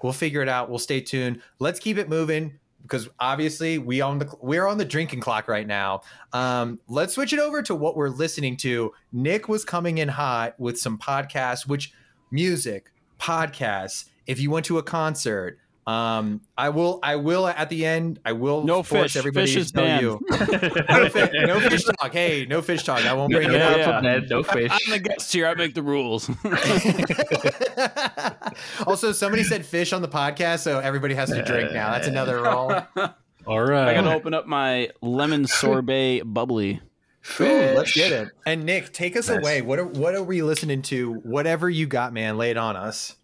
We'll figure it out. We'll stay tuned. Let's keep it moving because obviously we on the we're on the drinking clock right now. Um, let's switch it over to what we're listening to. Nick was coming in hot with some podcasts, which music podcasts. If you went to a concert, um, I will. I will at the end. I will no force fish. everybody fish to tell banned. you. no, fish, no fish talk. Hey, no fish talk. I won't bring yeah, it up. Yeah. No fish. I'm the guest here. I make the rules. Also, somebody said fish on the podcast, so everybody has to drink now. That's another rule. All right. I gotta open up my lemon sorbet bubbly. Fish. Ooh, let's get it. And Nick, take us nice. away. What are what are we listening to? Whatever you got, man. Lay it on us.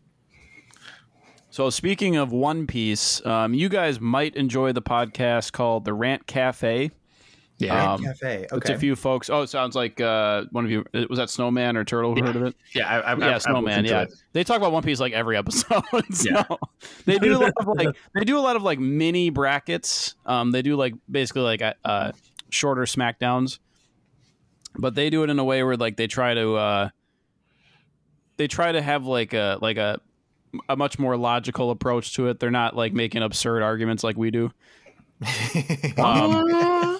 So speaking of One Piece, um, you guys might enjoy the podcast called The Rant Cafe. Yeah, um, Rant Cafe. Okay. It's a few folks. Oh, it sounds like uh, one of you was that Snowman or Turtle who yeah. heard of it? Yeah, I, I, yeah, I, Snowman. I yeah, it. They talk about One Piece like every episode. so yeah. they do a lot of like they do a lot of like mini brackets. Um, they do like basically like uh, shorter Smackdowns, but they do it in a way where like they try to uh, they try to have like a like a a much more logical approach to it. They're not like making absurd arguments like we do. Um,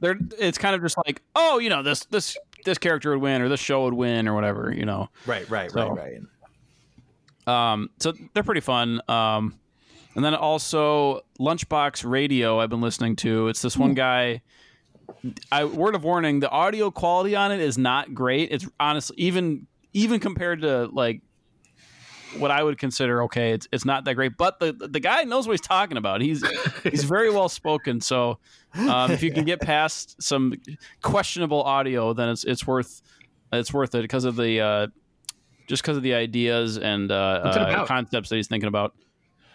they're it's kind of just like, oh, you know, this this this character would win, or this show would win, or whatever, you know. Right, right, so, right, right. Um, so they're pretty fun. Um, and then also Lunchbox Radio, I've been listening to. It's this one guy. I word of warning: the audio quality on it is not great. It's honestly even even compared to like. What I would consider okay, it's it's not that great, but the the guy knows what he's talking about. He's he's very well spoken. So um, if you can get past some questionable audio, then it's it's worth it's worth it because of the uh, just because of the ideas and uh, uh, concepts that he's thinking about.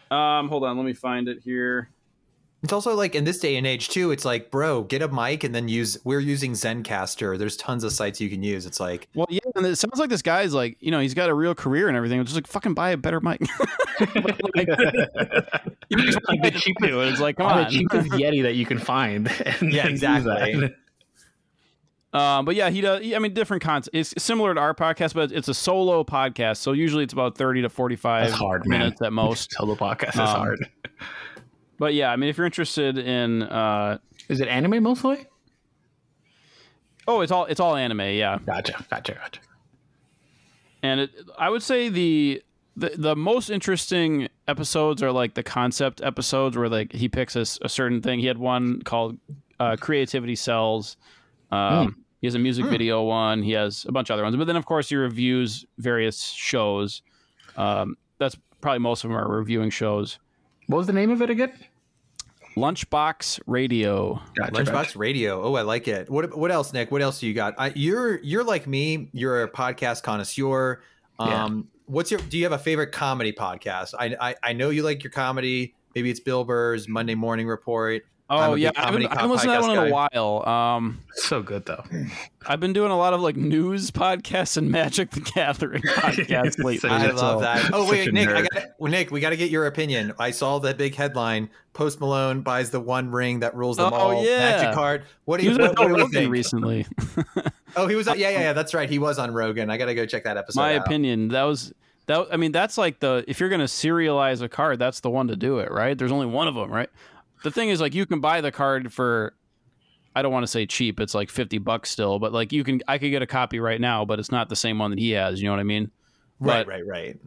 Um, hold on, let me find it here. It's also like in this day and age too. It's like, bro, get a mic and then use. We're using Zencastr. There's tons of sites you can use. It's like, well, yeah. And it sounds like this guy's like, you know, he's got a real career and everything. It's just like, fucking buy a better mic. like, like, you know, like the cheapest, it's like, come on, the cheapest Yeti that you can find. And yeah, exactly. Uh, but yeah, he does. He, I mean, different concepts. It's similar to our podcast, but it's a solo podcast. So usually it's about thirty to forty-five That's hard, minutes man. at most. Solo podcast is um, hard. But yeah, I mean, if you're interested in, uh, is it anime mostly? Oh, it's all it's all anime. Yeah, gotcha, gotcha, gotcha. And it, I would say the, the the most interesting episodes are like the concept episodes where like he picks a, a certain thing. He had one called uh, "Creativity Sells." Um, mm. He has a music mm. video one. He has a bunch of other ones. But then, of course, he reviews various shows. Um, that's probably most of them are reviewing shows. What was the name of it again? Lunchbox Radio. Gotcha, Lunchbox gotcha. Radio. Oh, I like it. What What else, Nick? What else do you got? I, you're You're like me. You're a podcast connoisseur. Um, yeah. What's your? Do you have a favorite comedy podcast? I, I I know you like your comedy. Maybe it's Bill Burr's Monday Morning Report. Oh yeah, I haven't, I haven't listened to that one guy. in a while. Um, so good though. I've been doing a lot of like news podcasts and Magic: The Gathering podcasts lately. I love that. Oh wait, Nick, I gotta, well, Nick, we got to get your opinion. I saw that big headline: Post Malone buys the one ring that rules them oh, all. Yeah. Magic card. What do you? What, what do we think? Recently. oh, he was. Yeah, yeah, yeah. That's right. He was on Rogan. I got to go check that episode. My out. opinion. That was. That. I mean, that's like the if you're gonna serialize a card, that's the one to do it, right? There's only one of them, right? The thing is, like, you can buy the card for, I don't want to say cheap. It's like fifty bucks still, but like you can, I could get a copy right now, but it's not the same one that he has. You know what I mean? Right, but, right, right.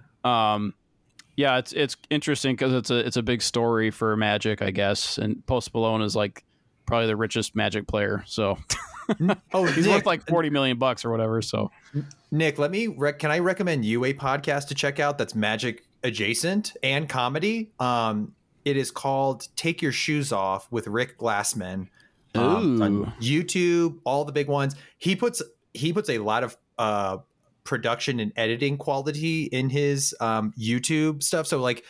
Um, yeah, it's it's interesting because it's a it's a big story for Magic, I guess. And Post Malone is like probably the richest Magic player, so oh, he's worth like forty million bucks or whatever. So, Nick, let me rec- can I recommend you a podcast to check out that's Magic adjacent and comedy? Um. It is called Take Your Shoes Off with Rick Glassman um, on YouTube, all the big ones. He puts he puts a lot of uh, production and editing quality in his um, YouTube stuff. So like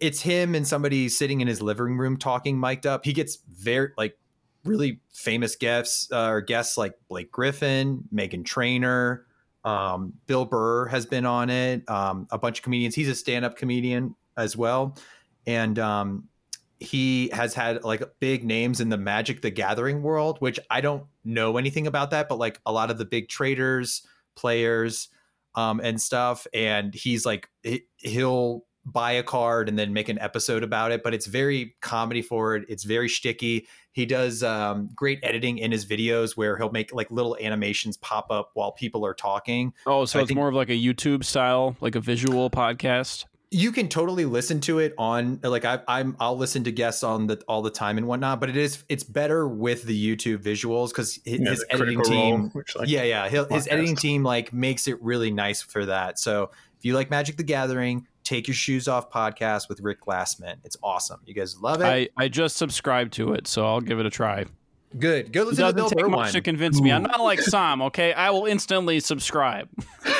it's him and somebody sitting in his living room talking mic'd up. He gets very like really famous guests uh, or guests like Blake Griffin, Meghan Trainor, um, Bill Burr has been on it. Um, a bunch of comedians. He's a stand-up comedian as well. And um, he has had like big names in the Magic the Gathering world, which I don't know anything about that, but like a lot of the big traders, players um, and stuff. And he's like, he'll buy a card and then make an episode about it, but it's very comedy forward. It's very shticky. He does um, great editing in his videos where he'll make like little animations pop up while people are talking. Oh, so, so it's think- more of like a YouTube style, like a visual podcast. You can totally listen to it on like I, I'm I'll listen to guests on the all the time and whatnot, but it is it's better with the YouTube visuals because his, yeah, his editing team, role, which, like, yeah, yeah, his podcast. editing team like makes it really nice for that. So if you like Magic the Gathering, Take Your Shoes Off podcast with Rick Glassman, it's awesome. You guys love it. I, I just subscribed to it, so I'll give it a try. Good. Go listen to the Bill Burr one. It doesn't take much to convince me. I'm not like Sam, okay? I will instantly subscribe.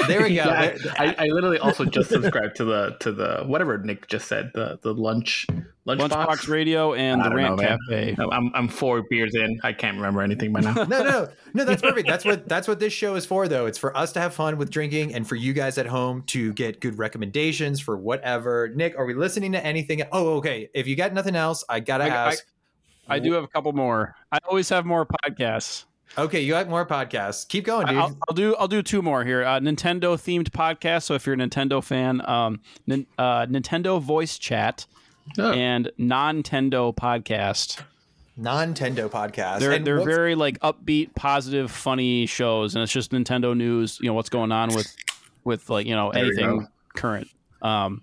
There we go. Yeah, I, I literally also just subscribed to the to the whatever Nick just said, the the lunch lunchbox, lunchbox radio and I the Rant know, Cafe. I'm I'm four beers in. I can't remember anything by now. no, no, no. That's perfect. That's what that's what this show is for, though. It's for us to have fun with drinking and for you guys at home to get good recommendations for whatever. Nick, are we listening to anything? Oh, okay. If you got nothing else, I gotta I, ask. I, I do have a couple more. I always have more podcasts. Okay, you have more podcasts. Keep going, dude. I'll, I'll do. I'll do two more here. Uh, Nintendo themed podcast. So if you're a Nintendo fan, um, nin, uh, Nintendo Voice Chat oh. and Nontendo podcast. Nontendo podcast. They're and they're what's... very like upbeat, positive, funny shows, and it's just Nintendo news. You know what's going on with, with like you know there anything you current. Um,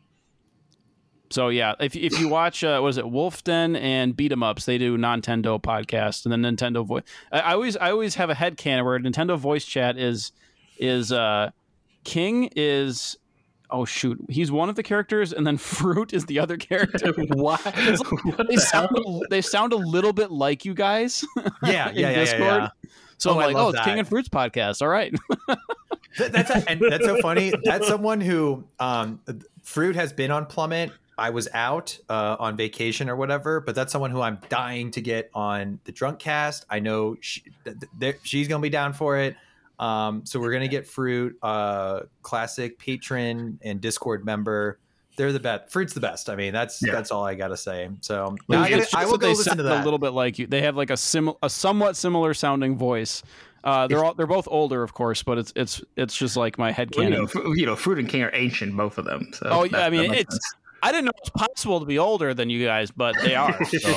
So yeah, if if you watch uh, what is it, Wolf Den and Beat 'Em Ups, they do Nintendo podcast and then Nintendo Voice. I, I always I always have a headcanon where Nintendo Voice Chat is is uh, King is oh shoot he's one of the characters and then Fruit is the other character. Why It's like, they sound a, they sound a little bit like you guys. Yeah, in yeah, Discord. yeah, yeah. So oh, I'm like, oh, it's that. King and Fruits podcast. All right. that's a, and that's so funny. That's someone who um, Fruit has been on Plummet. I was out uh, on vacation or whatever, but that's someone who I'm dying to get on the Drunk Cast. I know she, th- th- she's going to be down for it. Um, so we're going to get Fruit, uh, classic patron and Discord member. They're the best. Fruit's the best. I mean, that's yeah. that's all I got to say. So now I, gotta, I will go listen to that. A little bit like you. They have like a sim- a somewhat similar sounding voice. Uh, they're all, they're both older, of course, but it's it's it's just like my headcanon. Well, you, know, you know, Fruit and King are ancient, both of them. So oh yeah, I mean it's. Sense. I didn't know it's possible to be older than you guys, but they are. So.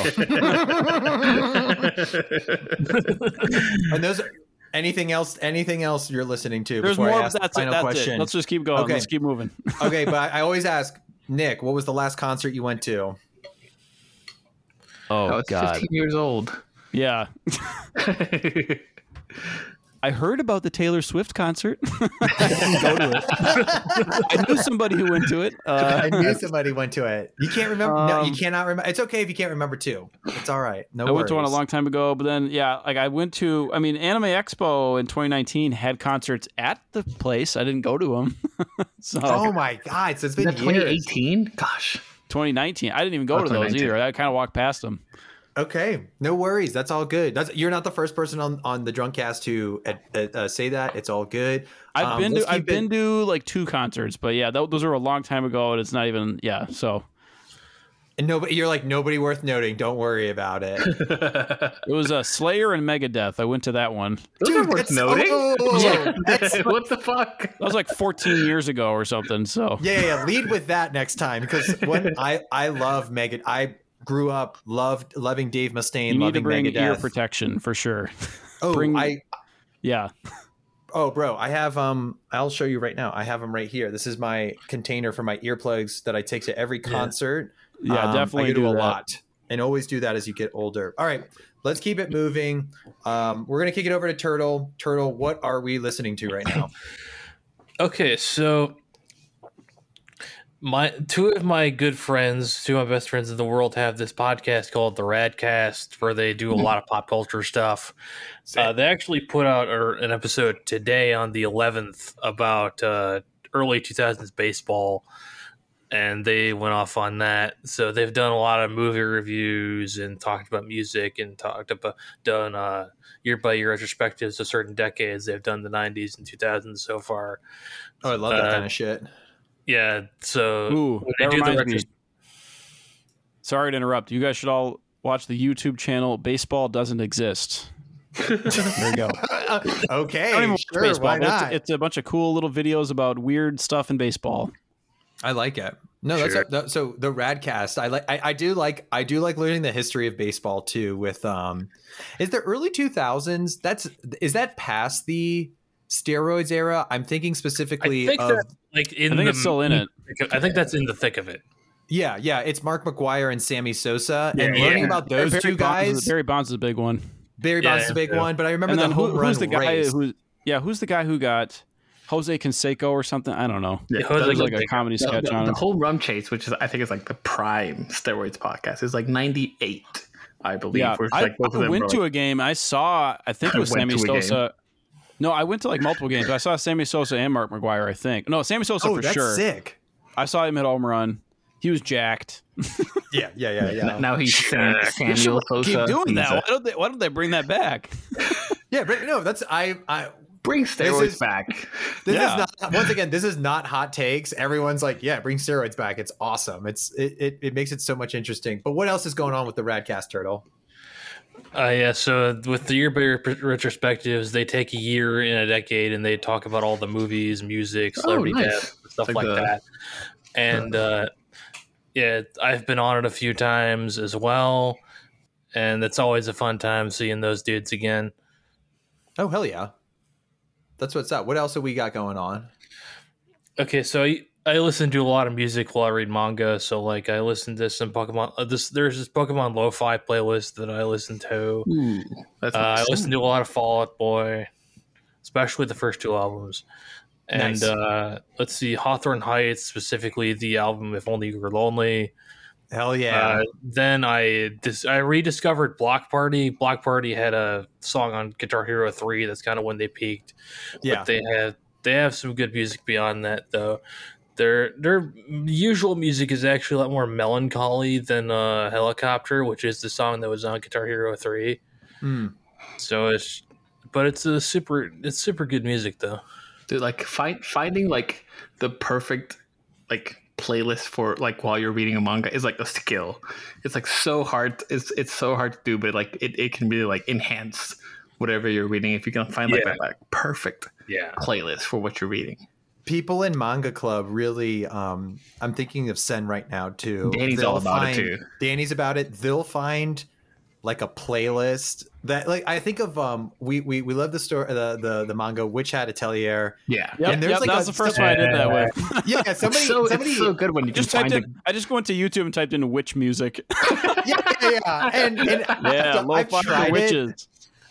And those are, anything else? Anything else you're listening to? There's before more. I ask that's the final it. That's question. It. Let's just keep going. Okay. Let's keep moving. Okay, but I always ask Nick, what was the last concert you went to? Oh, I was God, fifteen years old. Yeah. I heard about the Taylor Swift concert. I didn't go to it. I knew somebody who went to it. Uh, I knew somebody went to it. You can't remember. Um, no, you cannot remember. It's okay if you can't remember too. It's all right. No I worries. Went to one a long time ago, but then, yeah, like I went to, I mean, Anime Expo in twenty nineteen had concerts at the place. I didn't go to them. So, oh my God. So it's been twenty eighteen? Gosh. twenty nineteen. I didn't even go oh, to those either. I kind of walked past them. Okay, no worries. That's all good. That's, you're not the first person on, on the Drunkcast to uh, uh, say that. It's all good. I've um, been to I've it... been to like two concerts, but yeah, that, those were a long time ago, and it's not even yeah. So, and nobody, you're like nobody worth noting. Don't worry about it. It was a uh, Slayer and Megadeth. I went to that one. Dude, those are worth noting. Oh, oh, oh, yeah. Like, what the fuck? That was like fourteen years ago or something. So yeah, yeah. yeah. Lead with that next time because when I I love Megadeth. I grew up loved loving Dave Mustaine. You loving need to bring Megadeth. Ear protection for sure. Oh, bring, I yeah. Oh, bro, I have um. I'll show you right now. I have them right here. This is my container for my earplugs that I take to every concert. Yeah, yeah um, definitely I do, do a that. lot, and always do that as you get older. All right, let's keep it moving. Um, we're gonna kick it over to Turtle. Turtle, what are we listening to right now? Okay, so. My two of my good friends, two of my best friends in the world, have this podcast called The Radcast, where they do a lot of pop culture stuff. Uh, they actually put out an episode today on the eleventh about uh, early two thousands baseball, and they went off on that. So they've done a lot of movie reviews and talked about music and talked about done uh, year by year retrospectives of certain decades. They've done the nineties and two thousands so far. Oh, I love that uh, kind of shit. Yeah, so Ooh, that reminds me. Sorry to interrupt. You guys should all watch the YouTube channel Baseball Doesn't Exist. There you go. Okay, I don't sure, baseball, why not? It's, it's a bunch of cool little videos about weird stuff in baseball. I like it. No, that's sure. a, that, so the Radcast. I like. I, I do like. I do like learning the history of baseball too. With um, is the early two thousands? That's is that past the steroids era? I'm thinking specifically I think of. That- Like in I think the, it's still in it. I think that's in the thick of it. Yeah, yeah. It's Mark McGuire and Sammy Sosa, yeah, and yeah. learning about those Barry two Bonds guys. Is, Barry Bonds is a big one. Barry Bonds yeah, is a big yeah. one, but I remember and that who, home run who's the guy race. Who, yeah, who's the guy who got Jose Canseco or something? I don't know. Yeah, Jose was like a comedy the, sketch the, on the whole rum chase, which is I think is like the prime steroids podcast. It's like ninety-eight, I believe. Yeah, where it's I, like both I, of them I went to like, a game. I saw. I think it was Sammy Sosa. No, I went to like multiple games. I saw Sammy Sosa and Mark McGuire, I think. No, Sammy Sosa oh, for that's sure. That's sick. I saw him at home run. He was jacked. Yeah, yeah, yeah, yeah. Now he's Samuel Sosa. Keep doing that. Why don't they? Why don't they bring that back? Yeah, but no, that's I. I bring steroids is, back. This yeah. is not once again. This is not hot takes. Everyone's like, yeah, bring steroids back. It's awesome. It's it. It, it makes it so much interesting. But what else is going on with the Radcast, Turtle? Uh, yeah, so with the year by year retrospectives, they take a year in a decade and they talk about all the movies, music, celebrity oh, nice. death, stuff like, like that. that. And uh, yeah, I've been on it a few times as well. And it's always a fun time seeing those dudes again. Oh, hell yeah. That's what's up. What else have we got going on? Okay, so I, I listen to a lot of music while I read manga. So like I listen to some Pokemon. Uh, this there's this Pokemon lo-fi playlist that I listen to. Ooh, that's uh, I listen to a lot of Fall Out Boy, especially the first two albums. And nice. uh, let's see, Hawthorne Heights, specifically the album "If Only You Were Lonely." Hell yeah! Uh, then I dis- I rediscovered Block Party. Block Party had a song on Guitar Hero three. That's kind of when they peaked. Yeah, but they have they have some good music beyond that though. Their their usual music is actually a lot more melancholy than uh, Helicopter, which is the song that was on Guitar Hero three. Mm. So it's, but it's a super it's super good music though. Dude, like find, finding like the perfect like playlist for like while you're reading a manga is like a skill. It's like so hard. It's it's so hard to do, but like it, it can really like enhance whatever you're reading if you can find like yeah. that like perfect yeah. playlist for what you're reading. People in Manga Club really, um, I'm thinking of Sen right now, too. Danny's They'll all about find, it, too. Danny's about it. They'll find, like, a playlist that, like, I think of, um, we we, we love the story, the, the the manga, Witch Hat Atelier. Yeah. Yep, and there's yep, like that a, was the first one I did that with. Yeah, somebody. so, somebody it's so good when you just typed in, a... I just went to YouTube and typed in witch music. yeah, yeah, yeah. And, and yeah, I've, I've tried witches. It.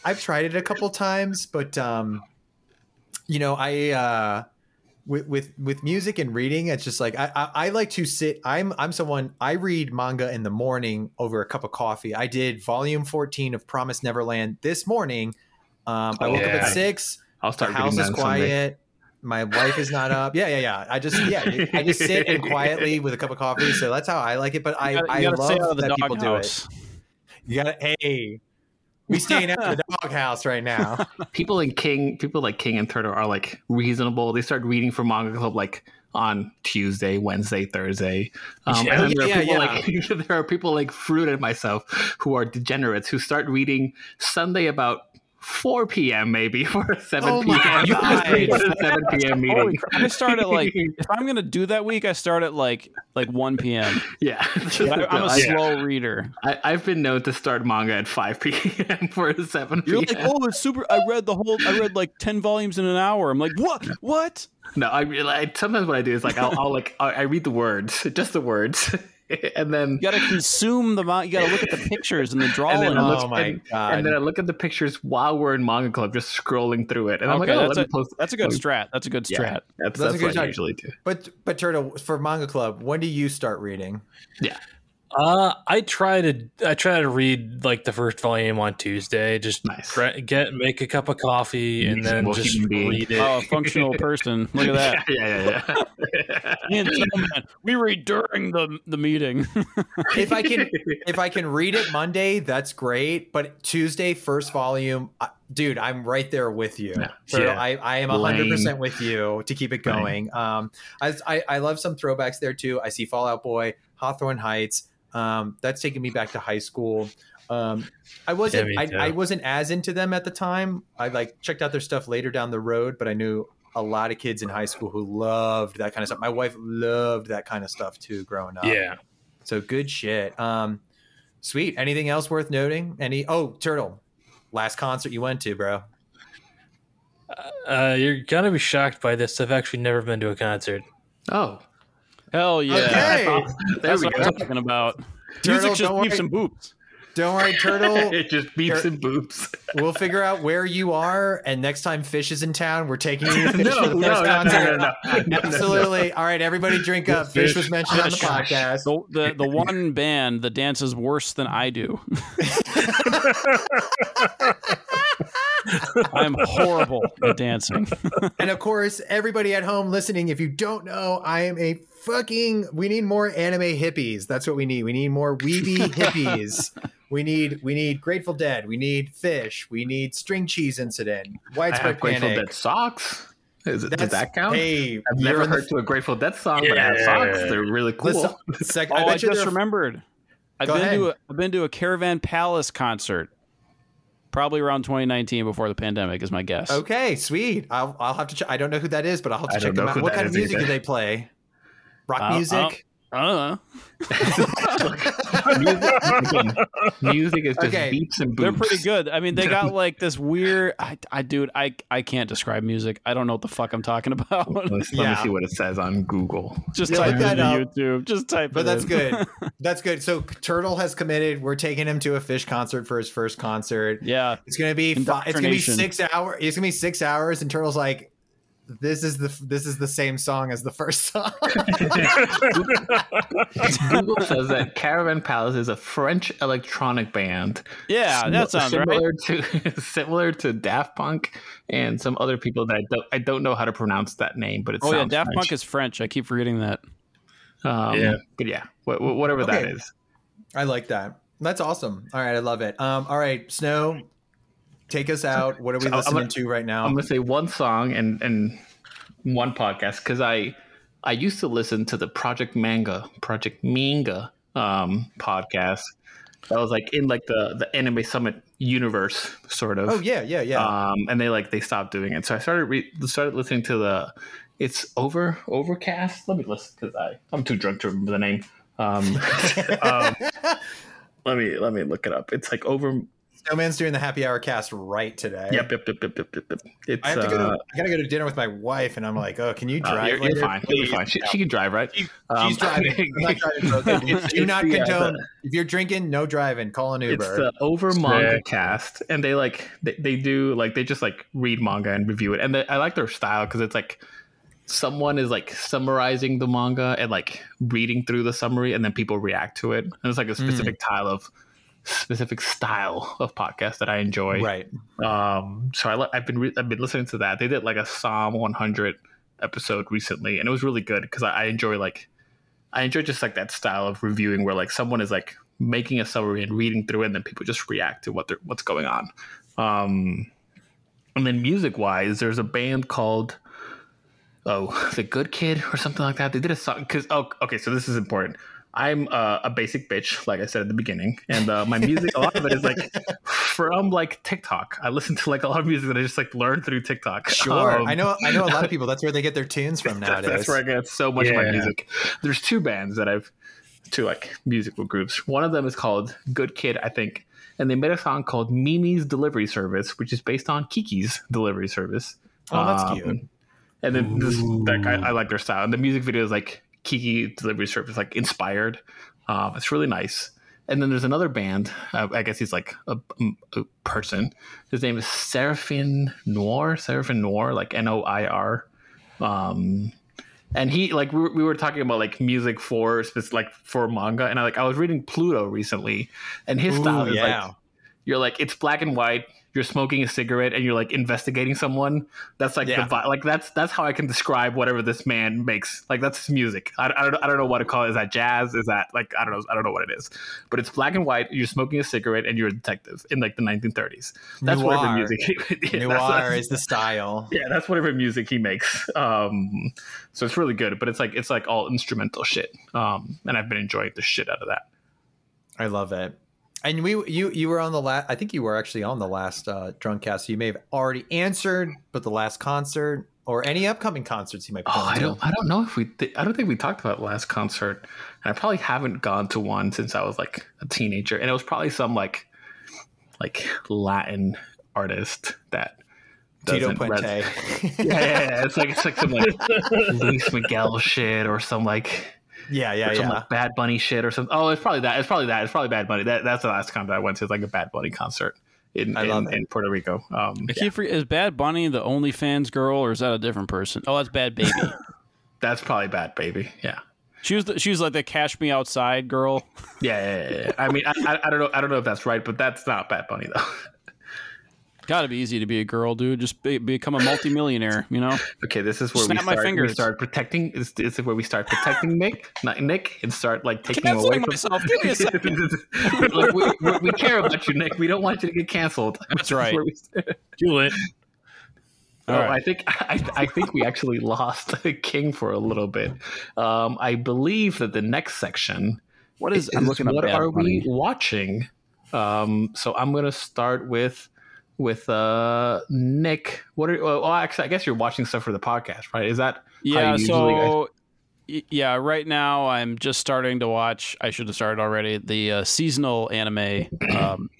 I've tried it a couple times, but um, you know, I uh, with with with music and reading, it's just like I, I I like to sit. I'm I'm someone I read manga in the morning over a cup of coffee. I did volume fourteen of Promised Neverland this morning. Um, I woke yeah. up at six. I'll start the house is quiet. Someday. My wife is not up. Yeah, yeah, yeah. I just yeah, I just sit and quietly with a cup of coffee. So that's how I like it. But I, gotta, I love that people house. do it. You gotta hey. We staying out of the doghouse right now. People in King, people like King and Turtle are like reasonable. They start reading for Manga Club like on Tuesday, Wednesday, Thursday. Um, yeah, and then there, yeah, are people yeah. like, there are people like Fruit and myself who are degenerates who start reading Sunday about four p.m. maybe, or seven oh p m. seven p m meeting. I start at like, if I'm gonna do that week, I start at like like one p.m. Yeah, I, I'm a I, slow yeah. reader. I, I've been known to start manga at five p.m. for seven p.m. You're like, oh, it's super. I read the whole. I read like ten volumes in an hour. I'm like, what? What? No, I, I sometimes what I do is like I'll, I'll like I, I read the words, just the words. And then you gotta consume the manga. You gotta look at the pictures and the drawing. And then, look, oh my and, God. and then I look at the pictures while we're in Manga Club, just scrolling through it. And okay, I'm like, oh, that's, let a, me post. that's a good strat. That's a good strat. Yeah, that's, that's, that's a good what strat. I usually do. But but Turtle, for Manga Club, when do you start reading? Yeah, uh, I try to I try to read like the first volume on Tuesday. Just nice. get make a cup of coffee and then we'll just read it. Oh, a functional person! Look at that. yeah, yeah, yeah. And Snowman, we read during the, the meeting. if I can if I can read it Monday, that's great. But Tuesday, first volume, uh, dude, I'm right there with you. No, so yeah. I, I am one hundred percent with you to keep it going. Lame. Um, I, I I love some throwbacks there too. I see Fall Out Boy, Hawthorne Heights. Um, that's taking me back to high school. Um, I wasn't yeah, I, I wasn't as into them at the time. I like checked out their stuff later down the road, but I knew a lot of kids in high school who loved that kind of stuff. My wife loved that kind of stuff too, growing up. Yeah. So good shit. Um, sweet. Anything else worth noting? Any? Oh, Turtle. Last concert you went to, bro. Uh, you're gonna be shocked by this. I've actually never been to a concert. Oh, hell yeah! Okay. Awesome. That's we what go. I'm talking about. Turtle, music just keeps some boobs. Don't worry, Turtle. It just beeps Tur- and boops. We'll figure out where you are, and next time Fish is in town, we're taking you to Fish no, for the first no, concert. No, no, no, no, Absolutely. No, no, no. All right, everybody drink up. Fish, Fish was mentioned oh, on the gosh. podcast. The, the the one band that dances worse than I do. I'm horrible at dancing. And of course, everybody at home listening, if you don't know, I am a fucking, we need more anime hippies. That's what we need. We need more weeby hippies. We need we need Grateful Dead. We need Fish. We need String Cheese Incident. Widespread I have Panic. Grateful Dead socks. Is it, does that count? Hey, I've never heard the, to a Grateful Dead song, yeah, but I have socks. They're really cool. So- sec- oh, I, I just remembered. I've been ahead. to a, I've been to a Caravan Palace concert. Probably around twenty nineteen, before the pandemic, is my guess. Okay, sweet. I'll I'll have to. Ch- I don't know who that is, but I'll have to I check them out. What kind of music either. do they play? Rock uh, music. Uh, I don't know. music, music is just okay. beeps and boops. They're pretty good. I mean, they got like this weird. I, I dude, I, I can't describe music. I don't know what the fuck I'm talking about. Let's, yeah. Let me see what it says on Google. Just yeah, type that into YouTube. Just type. But it that's in. good. That's good. So Turtle has committed. We're taking him to a Fish concert for his first concert. Yeah, it's gonna be. Five, it's gonna be six hours. It's gonna be six hours, and Turtle's like. This is the this is the same song as the first song. Google says that Caravan Palace is a French electronic band. Yeah, that sounds similar right. to similar to Daft Punk and some other people that I don't I don't know how to pronounce that name, but it oh, sounds. Oh yeah, Daft French. Punk is French. I keep forgetting that. Um, yeah, but yeah, wh- wh- whatever okay. that is. I like that. That's awesome. All right, I love it. Um, all right, Snow. Take us out. What are we listening gonna, to right now? I'm going to say one song and, and one podcast because I I used to listen to the Project Manga, Project Manga um, podcast. That was like in like the, the Anime Summit universe sort of. Oh, yeah, yeah, yeah. Um, and they like they stopped doing it. So I started re- started listening to the it's over Overcast. Let me listen because I I'm too drunk to remember the name. Um, um, let me let me look it up. It's like over. Snowman's doing the happy hour cast right today. Yep, yep, yep, yep, yep, yep. It's, I have to go to. Uh, I gotta go to dinner with my wife, and I'm like, oh, can you drive? Uh, you're, later, you're fine. You're fine. She, she can drive, right? She, um, she's driving. I'm not driving. Do it's, not it's, condone. Yeah, but, if you're drinking, no driving. Call an Uber. It's the over manga cast, and they like they, they do like they just like read manga and review it, and they, I like their style because it's like. Someone is like summarizing the manga and like reading through the summary, and then people react to it. And it's like a specific mm. style of specific style of podcast that I enjoy. Right. Um. So I I've been re- I've been listening to that. They did like a Psalm one hundred episode recently, and it was really good because I, I enjoy like I enjoy just like that style of reviewing where like someone is like making a summary and reading through it, and then people just react to what they're what's going on. Um. And then music wise, there's a band called. Oh, The Good Kid or something like that. They did a song because oh, okay. So this is important. I'm uh, a basic bitch, like I said at the beginning, and uh, my music, a lot of it is like from like TikTok. I listen to like a lot of music that I just like learned through TikTok. Sure, um, I know. I know a lot of people. That's where they get their tunes from nowadays. That's where I get so much yeah. of my music. There's two bands that I've two like musical groups. One of them is called Good Kid, I think, and they made a song called Mimi's Delivery Service, which is based on Kiki's Delivery Service. Oh, that's um, cute. And then this, like, I, I like their style. And the music video is like Kiki Delivery Service, like inspired. Um, it's really nice. And then there's another band. Uh, I guess he's like a, a person. His name is Seraphin Noir. Seraphin Noir, like N O I R. Um, and he like we, we were talking about like music for like for manga. And I like I was reading Pluto recently, and his style Ooh, is yeah. like you're like it's black and white. You're smoking a cigarette and you're like investigating someone. That's like yeah. the vibe. Like that's that's how I can describe whatever this man makes. Like that's his music. I, I don't I don't know what to call it. Is that jazz? Is that like I don't know I don't know what it is. But it's black and white. You're smoking a cigarette and you're a detective in like the nineteen thirties. That's Noir. Whatever music. He, yeah, Noir what, is the style. Yeah, that's whatever music he makes. Um, so it's really good. But it's like it's like all instrumental shit. Um, and I've been enjoying the shit out of that. I love it. And we, you, you were on the last. I think you were actually on the last uh, Drunkcast. So you may have already answered, but the last concert or any upcoming concerts you might. Be oh, I to. don't. I don't know if we. Th- I don't think we talked about the last concert, and I probably haven't gone to one since I was like a teenager, and it was probably some like, like Latin artist that. Tito Puente. Res- yeah, yeah, yeah, it's like it's like some like Luis Miguel shit or some like. Yeah, yeah, yeah. Like Bad Bunny shit or something. Oh, it's probably that. It's probably that. It's probably Bad Bunny. That, that's the last concert I went to. It's like a Bad Bunny concert in in, in Puerto Rico. Um, yeah. Keep, is Bad Bunny the OnlyFans girl, or is that a different person? Oh, that's Bad Baby. That's probably Bad Baby. Yeah, she was the, she was like the Cash Me Outside girl. Yeah, yeah, yeah, yeah. I mean, I, I don't know. I don't know if that's right, but that's not Bad Bunny though. Gotta be easy to be a girl, dude. Just be, become a multimillionaire, you know. Okay, this is where we start, we start protecting. This is where we start protecting Nick, not Nick, and start like taking away from myself. Give me a second. Like, we, we, we care about you, Nick. We don't want you to get canceled. That's right. Do it. Oh, right. I think I, I think we actually lost the king for a little bit. Um, I believe that the next section. What is? is I'm looking what up are money. we watching? Um, so I'm gonna start with. With uh Nick, what are well actually I guess you're watching stuff for the podcast, right? Is that yeah? So guys- yeah, right now I'm just starting to watch. I should have started already. The uh, seasonal anime. Um,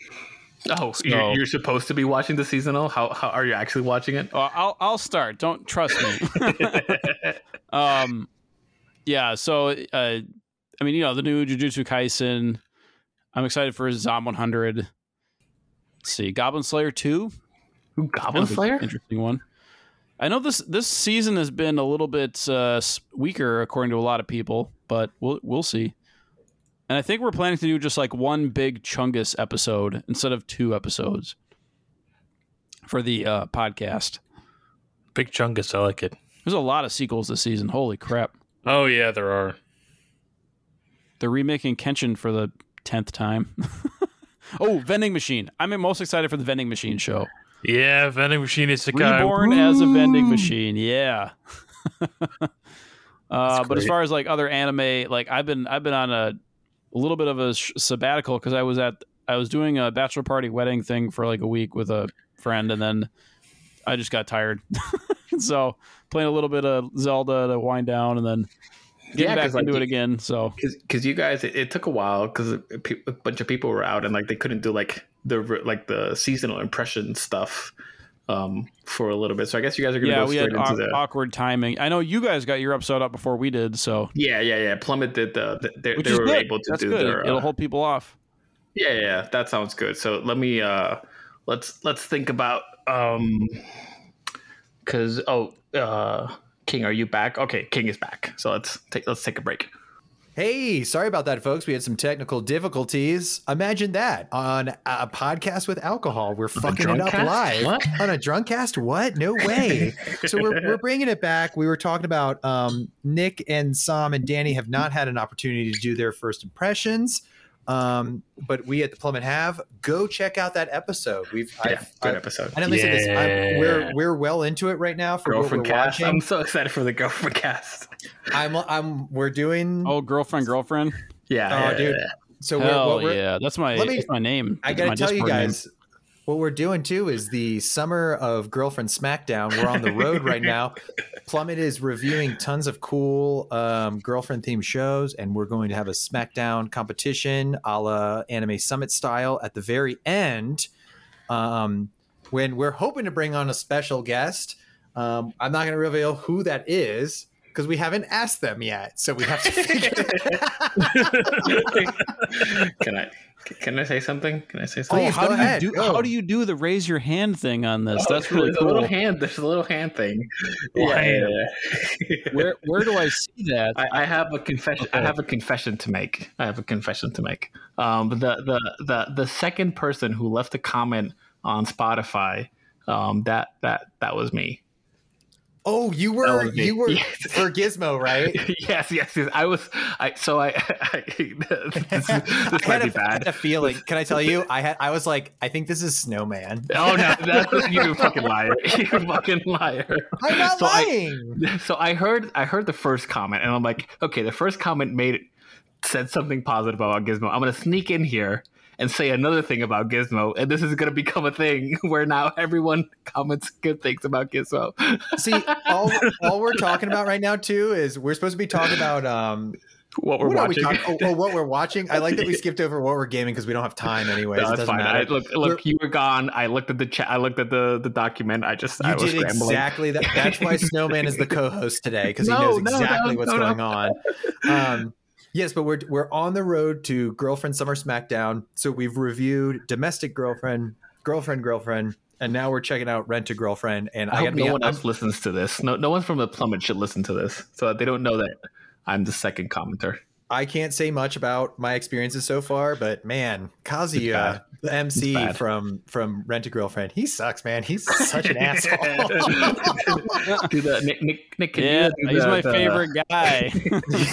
oh, so, you're, you're supposed to be watching the seasonal. How how are you actually watching it? Uh, I'll I'll start. Don't trust me. um, yeah. So uh, I mean, you know, the new Jujutsu Kaisen. I'm excited for Zom one hundred. Let's see, Goblin Slayer two. Ooh, Goblin Slayer? Interesting one. I know this this season has been a little bit uh, weaker according to a lot of people, but we'll we'll see. And I think we're planning to do just like one big Chungus episode instead of two episodes for the uh, podcast. Big Chungus, I like it. There's a lot of sequels this season. Holy crap. Oh, yeah, there are. They're remaking Kenshin for the tenth time. Oh, vending machine! I'm most excited for the vending machine show. Yeah, vending machine is the guy reborn Woo! as a vending machine. Yeah. uh, but as far as like other anime, like I've been I've been on a, a little bit of a sh- sabbatical because I was at I was doing a bachelor party wedding thing for like a week with a friend, and then I just got tired. So playing a little bit of Zelda to wind down, and then Getting yeah, back into like, it again. So because you guys, it, it took a while because pe- a bunch of people were out and like they couldn't do like the like the seasonal impression stuff um, for a little bit. So I guess you guys are going to yeah, go straight into au- the awkward timing. I know you guys got your episode up before we did. So yeah, yeah, yeah. Plummet did the, the they, they were good. able to That's do good. Their, it'll uh, hold people off. Yeah, yeah, that sounds good. So let me uh, let's let's think about um, because oh. Uh, King, are you back? Okay, King is back. So let's take let's take a break. Hey, sorry about that, folks. We had some technical difficulties. Imagine that on a podcast with alcohol. We're fucking it up cast? live what? on a drunk cast. What? No way. So we're we're bringing it back. We were talking about um, Nick and Sam and Danny have not had an opportunity to do their first impressions. Um, but we at the Plummet have. Go check out that episode. We've yeah, I've, good I've, episode. I know yeah. this. I'm, we're we're well into it right now for girlfriend cast. Watching. I'm so excited for the girlfriend cast. I'm I'm we're doing oh girlfriend girlfriend yeah oh yeah, dude yeah. so Hell we're, we're, yeah that's my me, that's my name. That's I gotta tell you guys. Name. What we're doing, too, is the summer of Girlfriend Smackdown. We're on the road right now. Plummet is reviewing tons of cool um, girlfriend-themed shows, and we're going to have a Smackdown competition a la Anime Summit style at the very end um, when we're hoping to bring on a special guest. Um, I'm not going to reveal who that is, because we haven't asked them yet. So we have to figure it out. Can I? Can I say something? Can I say something? Oh, how, do you do, how do you do the raise your hand thing on this? Oh, that's really there's cool. A little hand, there's a little hand thing. Wow. Yeah. Where where do I see that? I, I have a confession. Okay. I have a confession to make. I have a confession to make. Um, the the the the second person who left a comment on Spotify, um, that that that was me. Oh, you were you were yes. for Gizmo, right? Yes, yes, yes. I was. I so I. I this this I might a, be bad. I had a feeling. Can I tell you? I had. I was like, I think this is Snowman. Oh no, that's you, fucking liar! You fucking liar! I'm not so lying. I, so I heard. I heard the first comment, and I'm like, okay, the first comment made it said something positive about Gizmo. I'm gonna sneak in here and say another thing about Gizmo, and this is going to become a thing where now everyone comments good things about Gizmo. See, all, all we're talking about right now, too, is we're supposed to be talking about um, what we're what watching. We oh, oh, what we're watching. I like that we skipped over what we're gaming because we don't have time anyways. No, it doesn't fine. matter. I, look, look, we're, you were gone. I looked at the chat. I looked at the, the document. I just you I was did scrambling. Exactly that. That's why Snowman is the co-host today, because no, he knows exactly no, no, what's no, going no. on. Um, Yes, but we're we're on the road to Girlfriend Summer Smackdown. So we've reviewed Domestic Girlfriend, Girlfriend, Girlfriend, and now we're checking out Rent a Girlfriend. And I, I hope no one else listens to this. No, no one from the Plummet should listen to this, so that they don't know that I'm the second commenter. I can't say much about my experiences so far, but man, Kazuya, the M C from from Rent a Girlfriend, he sucks, man. He's such an asshole. Dude, uh, Nick, Nick, Nick, can yeah, you he's the, my the... favorite guy.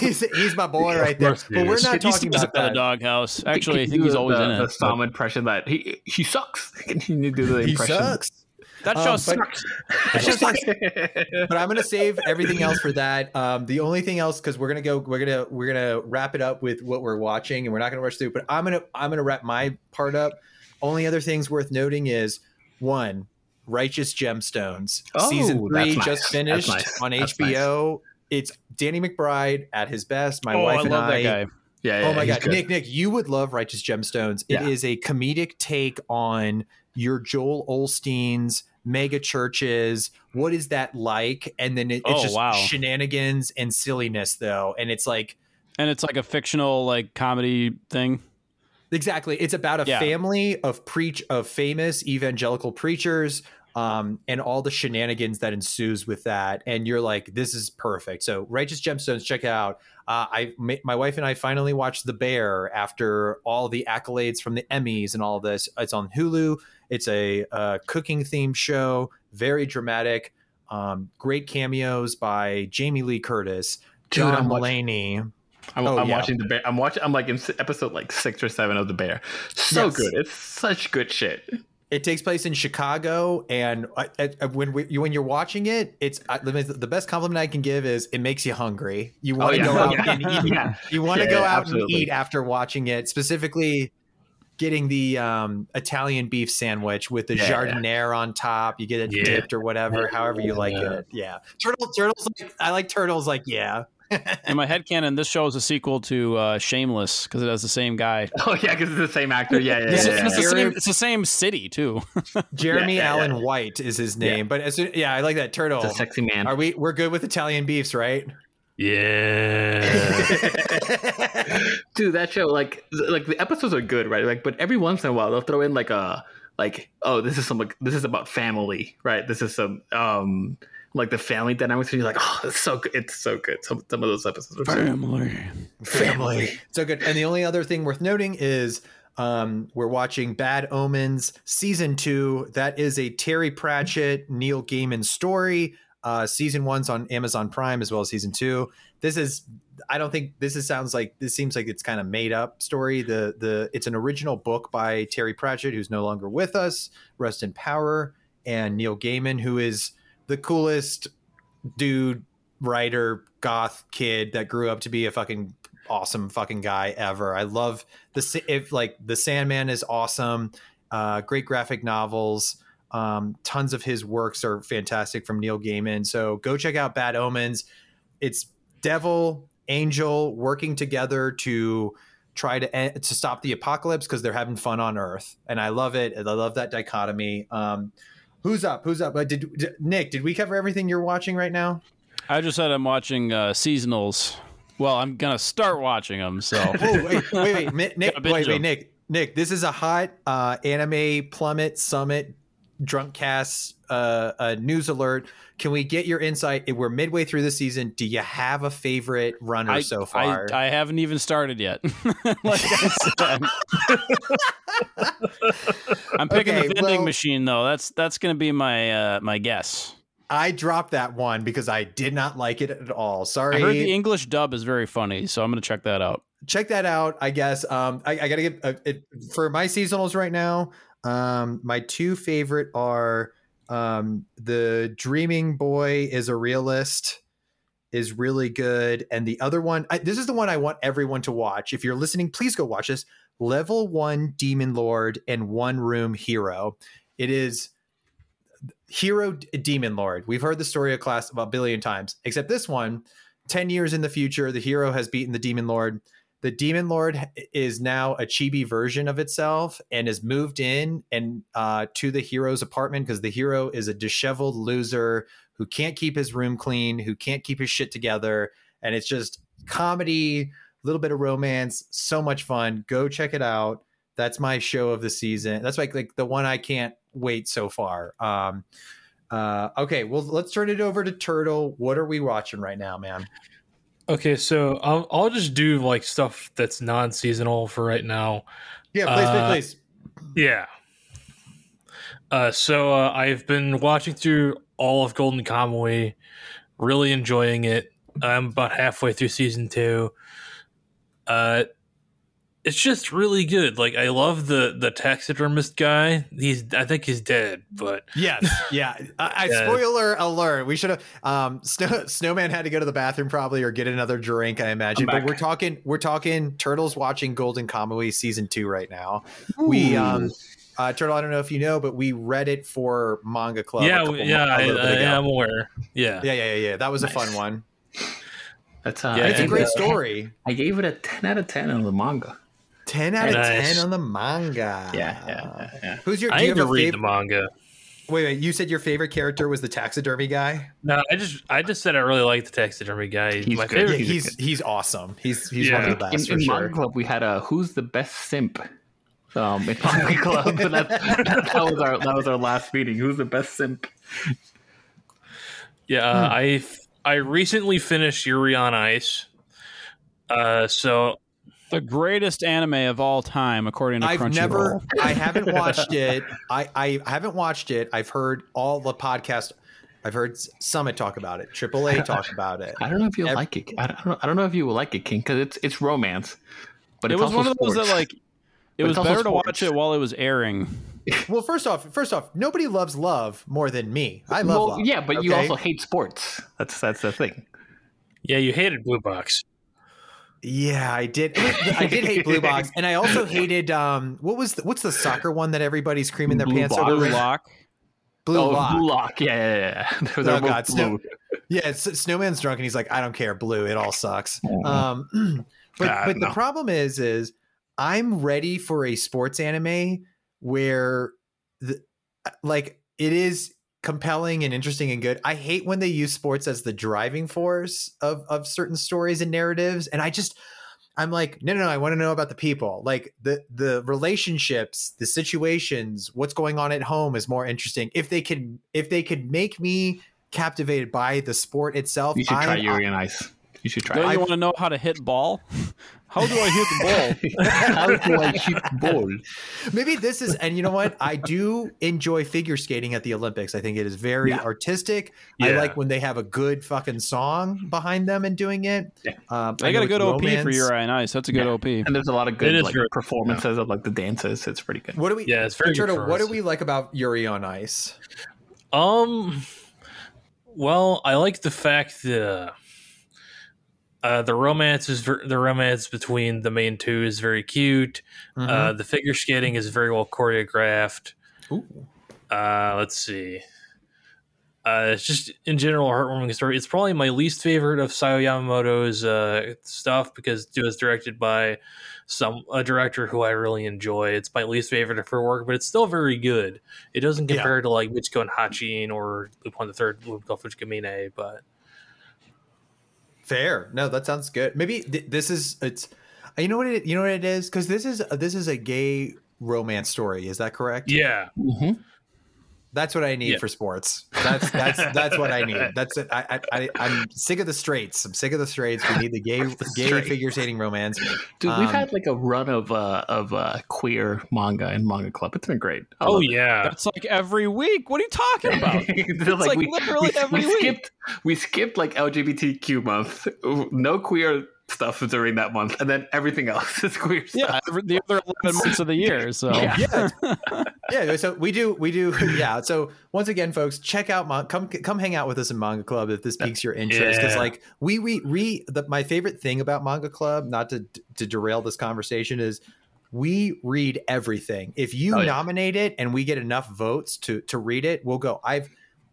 he's, he's my boy yeah, right there. But well, we're not talking about that. The doghouse. Actually, I think he's always the, in it. The Sam impression that he he sucks. Can you do the impression? He sucks. That show um, sucks. But, just like, but I'm gonna save everything else for that. Um, the only thing else, because we're gonna go, we're gonna we're gonna wrap it up with what we're watching, and we're not gonna rush through. But I'm gonna I'm gonna wrap my part up. Only other things worth noting is one, Righteous Gemstones oh, season three nice. just finished nice. on that's H B O. Nice. It's Danny McBride at his best. My oh, wife I and love I. That guy. Yeah. Oh yeah, my god, good. Nick, Nick, you would love Righteous Gemstones. It yeah. is a comedic take on your Joel Olstein's mega churches. What is that like? And then it, it's oh, just wow. shenanigans and silliness, though. And it's like, and it's like a fictional like comedy thing. Exactly. It's about a yeah. family of preach of famous evangelical preachers, um, and all the shenanigans that ensues with that. And you're like, this is perfect. So Righteous Gemstones, check it out. Uh, I my wife and I finally watched The Bear after all the accolades from the Emmys and all this. It's on Hulu. It's a uh, cooking themed show, very dramatic, um, great cameos by Jamie Lee Curtis, John Mulaney. I'm, oh, I'm yeah. watching The Bear. I'm watching. I'm like in episode like six or seven of The Bear. So yes. good. It's such good shit. It takes place in Chicago, and I, I, when we, when you're watching it, it's I, the best compliment I can give is it makes you hungry. You want to oh, yeah. go out yeah. and eat. Yeah. You want to yeah, go yeah, out absolutely. and eat after watching it, specifically getting the um, Italian beef sandwich with the yeah, jardiniere yeah. on top. You get it yeah. dipped or whatever, however you like yeah. it. Yeah. Turtle, turtles. Like, I like turtles. Like, yeah. In my headcanon, this show is a sequel to uh, Shameless because it has the same guy. Oh yeah, because it's the same actor. Yeah, yeah, yeah, it's, yeah, it's, yeah. The same, it's the same city too. Jeremy yeah, yeah, Allen yeah. White is his name, yeah. but as, yeah, I like that Turtle. It's a sexy man. Are we? We're good with Italian beefs, right? Yeah. Dude, that show, like, like the episodes are good, right? Like, but every once in a while they'll throw in like a like, oh, this is some like, this is about family, right? This is some um. Like the family dynamics, and you're like, oh, it's so good. It's so good. Some, some of those episodes are family, so family, so good. And the only other thing worth noting is um, we're watching Bad Omens season two. That is a Terry Pratchett, Neil Gaiman story. Uh, season one's on Amazon Prime as well as season two. This is, I don't think this is sounds like this seems like it's kind of made up story. The the it's an original book by Terry Pratchett, who's no longer with us. Rest in power, and Neil Gaiman, who is the coolest dude, writer, goth kid that grew up to be a fucking awesome fucking guy ever. I love the if like the Sandman is awesome. Uh, great graphic novels. Um, tons of his works are fantastic from Neil Gaiman. So go check out Bad Omens. It's devil, angel working together to try to end, to stop the apocalypse because they're having fun on Earth. And I love it. I love that dichotomy. Um, Who's up? Who's up? Uh, did, did Nick? Did we cover everything you're watching right now? I just said I'm watching uh, seasonals. Well, I'm gonna start watching them. So Whoa, wait, wait, wait, Nick, wait, wait, Nick, Nick. This is a hot uh, anime plummet summit drunk cast uh, uh, news alert. Can we get your insight? We're midway through the season. Do you have a favorite runner I, so far? I, I haven't even started yet. Like I said, I'm picking okay, the vending well, machine though. That's that's going to be my uh, my guess. I dropped that one because I did not like it at all. Sorry. I heard the English dub is very funny, so I'm going to check that out. Check that out, I guess. Um, I, I got to get uh, it for my seasonals right now. Um, my two favorite are um, the Dreaming Boy is a Realist is really good. And the other one, I, this is the one I want everyone to watch. If you're listening, please go watch this. Level One Demon Lord and One Room Hero. It is Hero D- Demon Lord. We've heard the story of class about a billion times, except this one, ten years in the future, the hero has beaten the Demon Lord. The Demon Lord is now a chibi version of itself and is moved in and uh, to the hero's apartment because the hero is a disheveled loser who can't keep his room clean, who can't keep his shit together. And it's just comedy, a little bit of romance, so much fun. Go check it out. That's my show of the season. That's like, like the one I can't wait so far. Um, uh, okay, well, let's turn it over to Turtle. What are we watching right now, man? Okay, so I'll, I'll just do like stuff that's non-seasonal for right now. Yeah, please, uh, please, please. Yeah. Uh, so uh, I've been watching through all of Golden Kamuy, really enjoying it. I'm about halfway through season two. Uh, it's just really good. Like I love the the taxidermist guy. He's I think he's dead, but yes, yeah. I, I spoiler alert. We should have um Snow, Snowman had to go to the bathroom probably or get another drink, I imagine. But we're talking we're talking Turtle's watching Golden Kamuy season two right now. Ooh. We um uh, Turtle, I don't know if you know, but we read it for Manga Club. Yeah, a yeah, months, I, a I, I am aware. Yeah, yeah, yeah, yeah. yeah. That was nice. A fun one. That's uh, yeah, it's a great uh, story. I gave it a ten out of ten on the manga. Ten out of nice. ten on the manga. Yeah, yeah, yeah. Who's your? I do you need have to read fav- the manga. Wait, wait. You said your favorite character was the taxidermy guy. No, I just, I just said I really like the taxidermy guy. He's my favorite. Yeah, he's, he's awesome. He's, he's yeah. one of the best. In, for in sure. Manga Club, we had a who's the best simp. Um, in Manga Club, and that, that, that was our, that was our last meeting. Who's the best simp? Yeah, uh, I, I recently finished Yuri on Ice. Uh, so. The greatest anime of all time, according to I've Crunchyroll. Never, I haven't watched it. I, I haven't watched it. I've heard all the podcasts. I've heard Summit talk about it. triple A talk about it. I don't know if you'll Every, like it. I don't. I don't know if you will like it, King, because it's it's romance. But it it's was also one of those sports. that like. It but was better sports. to watch it while it was airing. Well, first off, first off, nobody loves love more than me. I love well, love. Yeah, but okay? You also hate sports. That's that's the thing. Yeah, you hated Blue Box. Yeah, I did. I did hate Blue Box, and I also hated um. What was the, what's the soccer one that everybody's screaming their blue pants box. over? Blue Lock. Blue oh, Lock. Blue Lock. Yeah, yeah, yeah. Oh God, Snow, Yeah, it's, Snowman's drunk and he's like, I don't care, blue, it all sucks. Um, but uh, but no. The problem is, is I'm ready for a sports anime where the, like it is compelling and interesting and good. I hate when they use sports as the driving force of, of certain stories and narratives. And I just, I'm like, no, no, no, I want to know about the people, like the, the relationships, the situations, what's going on at home is more interesting. If they could, if they could make me captivated by the sport itself. You should I, try Yuri on Ice. You should try. Don't you I, want to know how to hit ball? How do I hit the ball? How do I hit the ball? Maybe this is, and you know what? I do enjoy figure skating at the Olympics. I think it is very yeah. artistic. Yeah. I like when they have a good fucking song behind them and doing it. Yeah. Um, I, I got a good romance. O P for Yuri on Ice. That's a good yeah. O P. And there's a lot of good like, performances yeah. of like the dances. It's pretty good. What do we? Yeah, it's very Turtle, good what do we like about Yuri on Ice? Um. Well, I like the fact that. Uh, the romance is ver- the romance between the main two is very cute. Mm-hmm. Uh, the figure skating is very well choreographed. Ooh. Uh, let's see. Uh, it's just in general a heartwarming story. It's probably my least favorite of Sayo Yamamoto's uh, stuff because it was directed by some a director who I really enjoy. It's my least favorite of her work, but it's still very good. It doesn't compare yeah. to like Michiko and Hachin or Lupin the Third, Lupin Fujikamine, but. Fair. No, that sounds good. Maybe th- this is it's. You know what it. You know what it is because this is this is a gay romance story. Is that correct? Yeah. Mm-hmm. That's what I need yeah. for sports. That's that's that's what I need. That's it. I I I'm sick of the straights. I'm sick of the straights. We need the gay the gay figure skating romance. Dude, um, we've had like a run of uh of uh queer manga and Manga Club. It's been great. I oh yeah, it. That's like every week. What are you talking about? It's like, like we, literally we, every we week. Skipped, we skipped like L G B T Q month. No queer stuff during that month, and then everything else is queer yeah stuff. The other eleven months of the year, so yeah. yeah yeah so we do we do yeah so once again, folks, check out Mon- come come hang out with us in Manga Club if this piques your interest, because yeah. like we we re the, my favorite thing about Manga Club, not to to derail this conversation, is we read everything. If you oh, yeah. nominate it and we get enough votes to to read it, we'll go. I've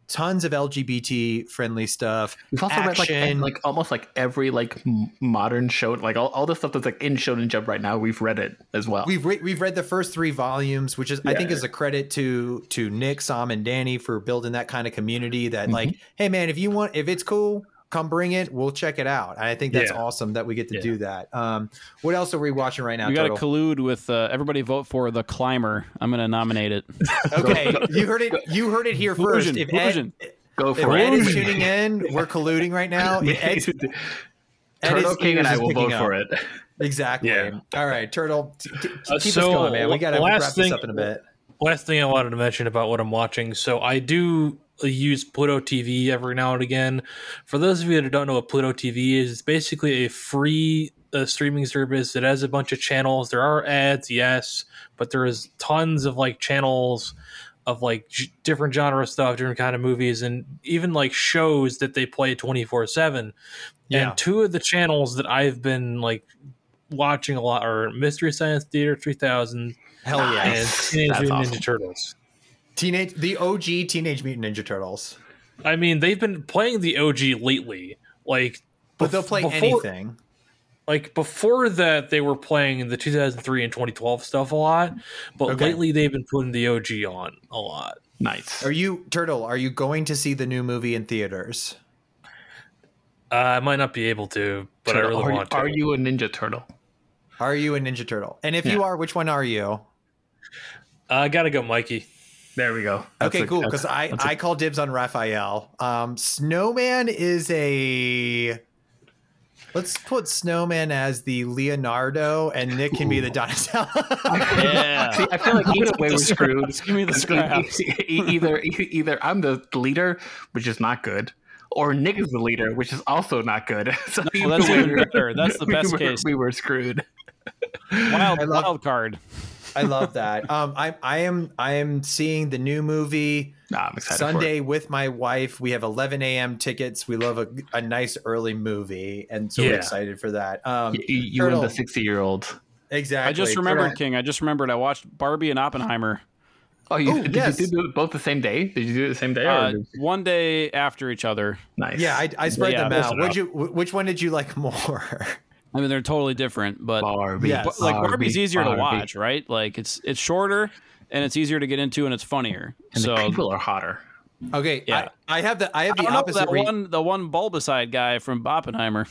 tons of L G B T friendly stuff. We've also action. read like, like almost like every like modern show, like all, all the stuff that's like in Shonen Jump right now. We've read it as well. We've re- we've read the first three volumes, which is yeah. I think is a credit to to Nick, Sam, and Danny for building that kind of community. That mm-hmm. like, hey man, if you want, if it's cool, come bring it. We'll check it out. I think that's yeah. awesome that we get to yeah. do that. Um, what else are we watching right now? We got to collude with uh, everybody. Vote for The Climber. I'm going to nominate it. Okay, you heard it. You heard it here first. If Ed, Go for if it. Ed is tuning in, we're colluding right now. Ed's, Turtle Ed King and I will vote up. for it. Exactly. Yeah. All right, Turtle. T- t- keep uh, us so going, man. We got to wrap thing, this up in a bit. Last thing I wanted to mention about what I'm watching. So I do. Use Pluto T V every now and again. For those of you that don't know what Pluto T V is, it's basically a free uh, streaming service that has a bunch of channels. There are ads, yes, but there is tons of like channels of like g- different genre stuff, different kind of movies, and even like shows that they play twenty-four seven. Yeah. And two of the channels that I've been like watching a lot are Mystery Science Theater three thousand. Hell yeah. And Teenage Mutant awesome. Ninja Turtles. Teenage, the O G Teenage Mutant Ninja Turtles. I mean, they've been playing the O G lately, like, but bef- they'll play before, anything. Like before that, they were playing the two thousand three and twenty twelve stuff a lot, but okay. lately they've been putting the O G on a lot. Nice. Are you Turtle? Are you going to see the new movie in theaters? Uh, I might not be able to, but Turtle, I really are want you, to. Are you a Ninja Turtle? Are you a Ninja Turtle? And if yeah. you are, which one are you? I uh, gotta go, Mikey. There we go. That's okay, a, cool. Because I, a, I call dibs on Raphael. Um, Snowman is a. Let's put Snowman as the Leonardo, and Nick can ooh. Be the Donatello. Yeah, see, I feel like either way we're screwed. Give me the scraps. Either either I'm the leader, which is not good, or Nick is the leader, which is also not good. So no, that's we were, that's the best we were, case. We were screwed. Wild, love, wild card. I love that. Um, I, I am I am seeing the new movie nah, I'm excited Sunday with my wife. We have eleven a.m. tickets. We love a, a nice early movie, and so yeah. we're excited for that. Um, you you Turtle, and the sixty-year-old. Exactly. I just remembered, King. I just remembered I watched Barbie and Oppenheimer. Oh, you, Ooh, did yes. you do both the same day? Did you do it the same day? Uh, or one day after each other. Nice. Yeah, I, I spread yeah, them out. Would you? Which one did you like more? I mean, they're totally different, but Barbie, yes. Barbie, like Barbie's easier Barbie. to watch, right? Like it's it's shorter and it's easier to get into and it's funnier. And so the people are hotter. Okay, yeah. I, I have the I have the I opposite. That re- one, the one Bulbaside guy from Oppenheimer.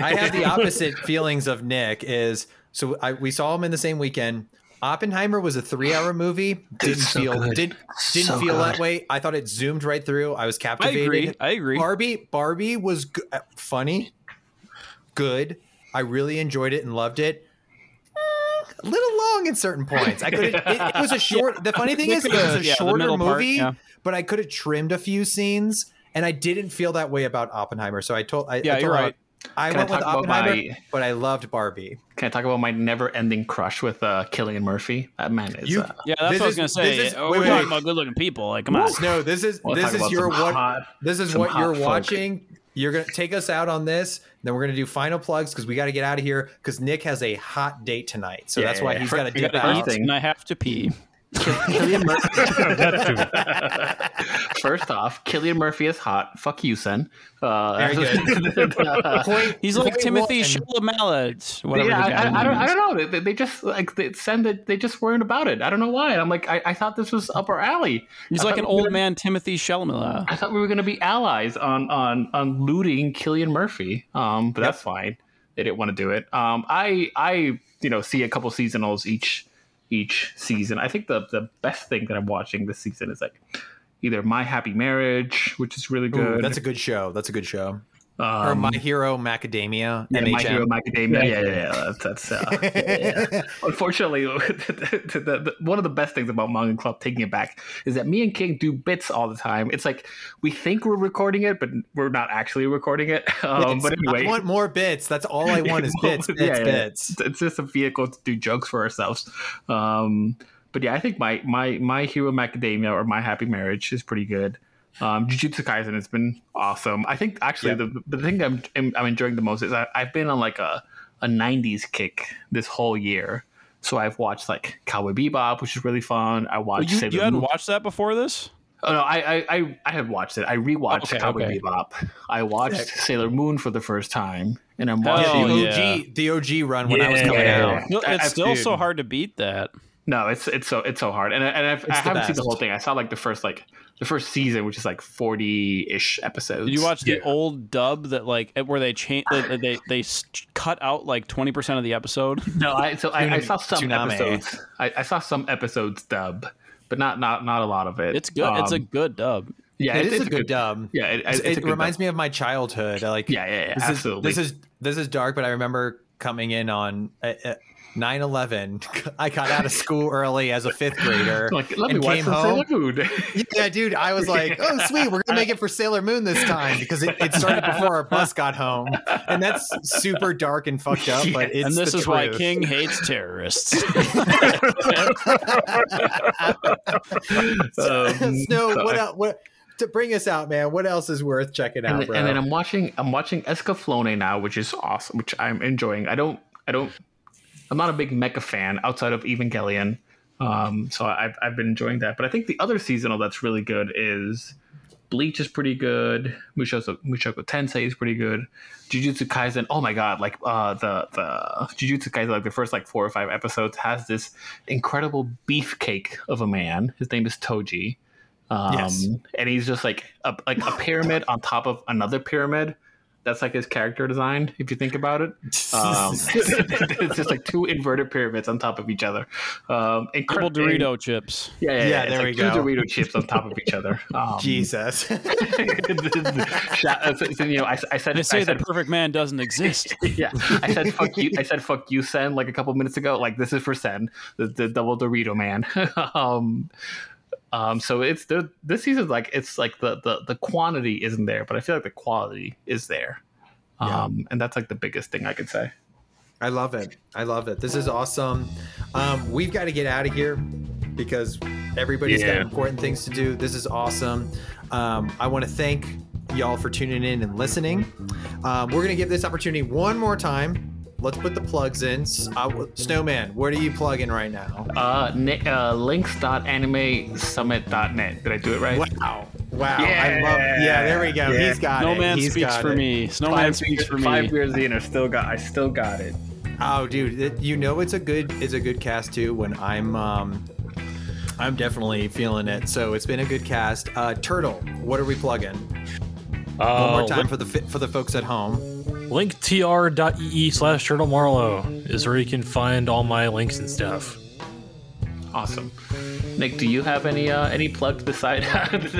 I have the opposite feelings of Nick. Is so I, we saw him in the same weekend. Oppenheimer was a three-hour movie. Didn't so feel good. didn't didn't so feel good. that way. I thought it zoomed right through. I was captivated. I agree. I agree. Barbie Barbie was g- funny, good. I really enjoyed it and loved it. A little long at certain points. I could. It, it was a short. Yeah. The funny thing is, it was a yeah, shorter movie, part, yeah. but I could have trimmed a few scenes, and I didn't feel that way about Oppenheimer. So I told. I, yeah, I told you're right. I Can went I with Oppenheimer, my, but I loved Barbie. Can I talk about my never-ending crush with uh, Cillian Murphy? That man is. You, uh, yeah, that's what is, I was gonna say. Is, We're wait, talking wait. about good-looking people. Like, come on. No, this is we'll this is your what. Hot, this is what you're folk. watching. You're going to take us out on this. Then we're going to do final plugs because we got to get out of here because Nick has a hot date tonight. So yeah, that's why yeah. he's got to dip out. And I have to pee. Cillian Murphy. First off, Cillian Murphy is hot. Fuck you, son. Uh, good. uh, point, he's like Timothy Chalamet. Whatever. Yeah, I, I, don't, I don't know. They, they just like they send it. They just weren't about it. I don't know why. And I'm like, I, I thought this was up our alley. He's I like an old gonna, man, Timothy Chalamet. I thought we were going to be allies on on on looting Cillian Murphy. Um, but yep. that's fine. They didn't want to do it. Um, I I you know see a couple seasonals each. each season. I think the the best thing that I'm watching this season is like either My Happy Marriage, which is really good. Ooh, that's a good show. That's a good show. Um, or My Hero Macadamia. Yeah, M H M. My Hero Macadamia. Yeah, yeah, yeah. yeah. That's, that's uh, yeah, yeah. Unfortunately, the, the, the, one of the best things about Manga Club, taking it back, is that me and King do bits all the time. It's like we think we're recording it, but we're not actually recording it. Um, but anyway, I want more bits. That's all I want is bits, bits, yeah, yeah, bits. It's, it's just a vehicle to do jokes for ourselves. Um, but yeah, I think my my My Hero Macadamia or My Happy Marriage is pretty good. Um, Jujutsu Kaisen has been awesome. I think actually yeah. the the thing I'm I'm enjoying the most is I, I've been on like a, a nineties kick this whole year. So I've watched like Cowboy Bebop, which is really fun. I watched. Well, you, you hadn't watched that before this? Oh no, I I I, I had watched it. I rewatched okay, Cowboy okay. Bebop. I watched Sick. Sailor Moon for the first time, and I'm watching oh, the O G yeah. the O G run when yeah. I was coming out. No, it's I, still dude. so hard to beat that. No, it's it's so it's so hard, and and I've, I haven't best. seen the whole thing. I saw like the first like the first season, which is like forty-ish episodes. Did you watch the yeah. old dub that like where they change they, they they cut out like twenty percent of the episode? No, I so I, I saw some Tsunami. episodes. I, I saw some episodes dub, but not not not a lot of it. It's good. Um, it's a good dub. Yeah, it, it is a good, good dub. Yeah, it, it, it reminds dub. me of my childhood. I, like yeah, yeah, yeah this absolutely. Is, this is this is dark, but I remember coming in on. Uh, uh, nine eleven I got out of school early as a fifth grader like, Let and me came home. Yeah, dude, I was like, oh, sweet, we're gonna make it for Sailor Moon this time because it, it started before our bus got home, and that's super dark and fucked up. But it's and this the is truth. Why King hates terrorists. so, um, Snow, what else? What to bring us out, man? What else is worth checking out? And, bro? and then I'm watching, I'm watching Escaflowne now, which is awesome, which I'm enjoying. I don't, I don't. I'm not a big mecha fan outside of Evangelion, um, so I've I've been enjoying that. But I think the other seasonal that's really good is Bleach is pretty good. Mushoku, Mushoku Tensei is pretty good. Jujutsu Kaisen, oh my god, like uh, the the Jujutsu Kaisen, like the first like four or five episodes has this incredible beefcake of a man. His name is Toji, um, yes. and he's just like a, like a pyramid on top of another pyramid. That's like his character design, if you think about it. Um, it's just like two inverted pyramids on top of each other. Um, and Double cr- Dorito and, chips. Yeah, yeah, yeah, yeah there like we two go. Two Dorito chips on top of each other. Um, Jesus. so, so, you know, I, I said. They say I said, the perfect man doesn't exist. yeah, I said fuck you. I said fuck you, Sen. Like a couple minutes ago. Like this is for Sen, the, the double Dorito man. um, Um, so it's the this season like it's like the, the the quantity isn't there, but I feel like the quality is there, um, yeah. and that's like the biggest thing I could say. I love it. I love it. This is awesome. Um, we've got to get out of here because everybody's yeah. got important things to do. This is awesome. Um, I want to thank y'all for tuning in and listening. Um, we're gonna give this opportunity one more time let's put the plugs in. Uh, Snowman, what are you plugging right now? Uh, Nick, uh, links dot anime summit dot net. Did I do it right? Wow. Wow. Yeah. I love it. Yeah, there we go. Yeah. He's got Snowman it. He's speaks got for it. me. Snowman five speaks for me. Five years in, I still got, I still got it. Oh, dude, it, you know it's a good, it's a good cast too. When I'm, um, I'm definitely feeling it. So it's been a good cast. Uh, Turtle, what are we plugging? Uh, One more time link, for the for the folks at home. linktr dot e e slash turtle marlow is where you can find all my links and stuff. Awesome. Nick, do you have any uh, any plugs beside?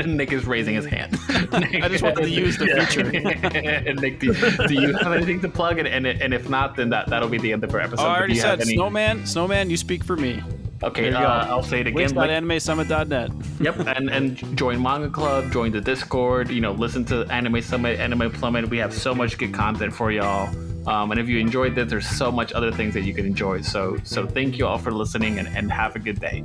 Nick is raising his hand. Nick, I just wanted to use the feature. And Nick, do, do you have anything to plug? And, and and if not, then that that'll be the end of our episode. Oh, I already said any... Snowman. Snowman, you speak for me. Okay, uh, I'll say it again. Like, anime summit dot net. Yep, and, and join Manga Club, join the Discord, you know, listen to Anime Summit, Anime Plummet. We have so much good content for y'all. Um, and if you enjoyed this, there's so much other things that you can enjoy. So so thank you all for listening, and, and have a good day.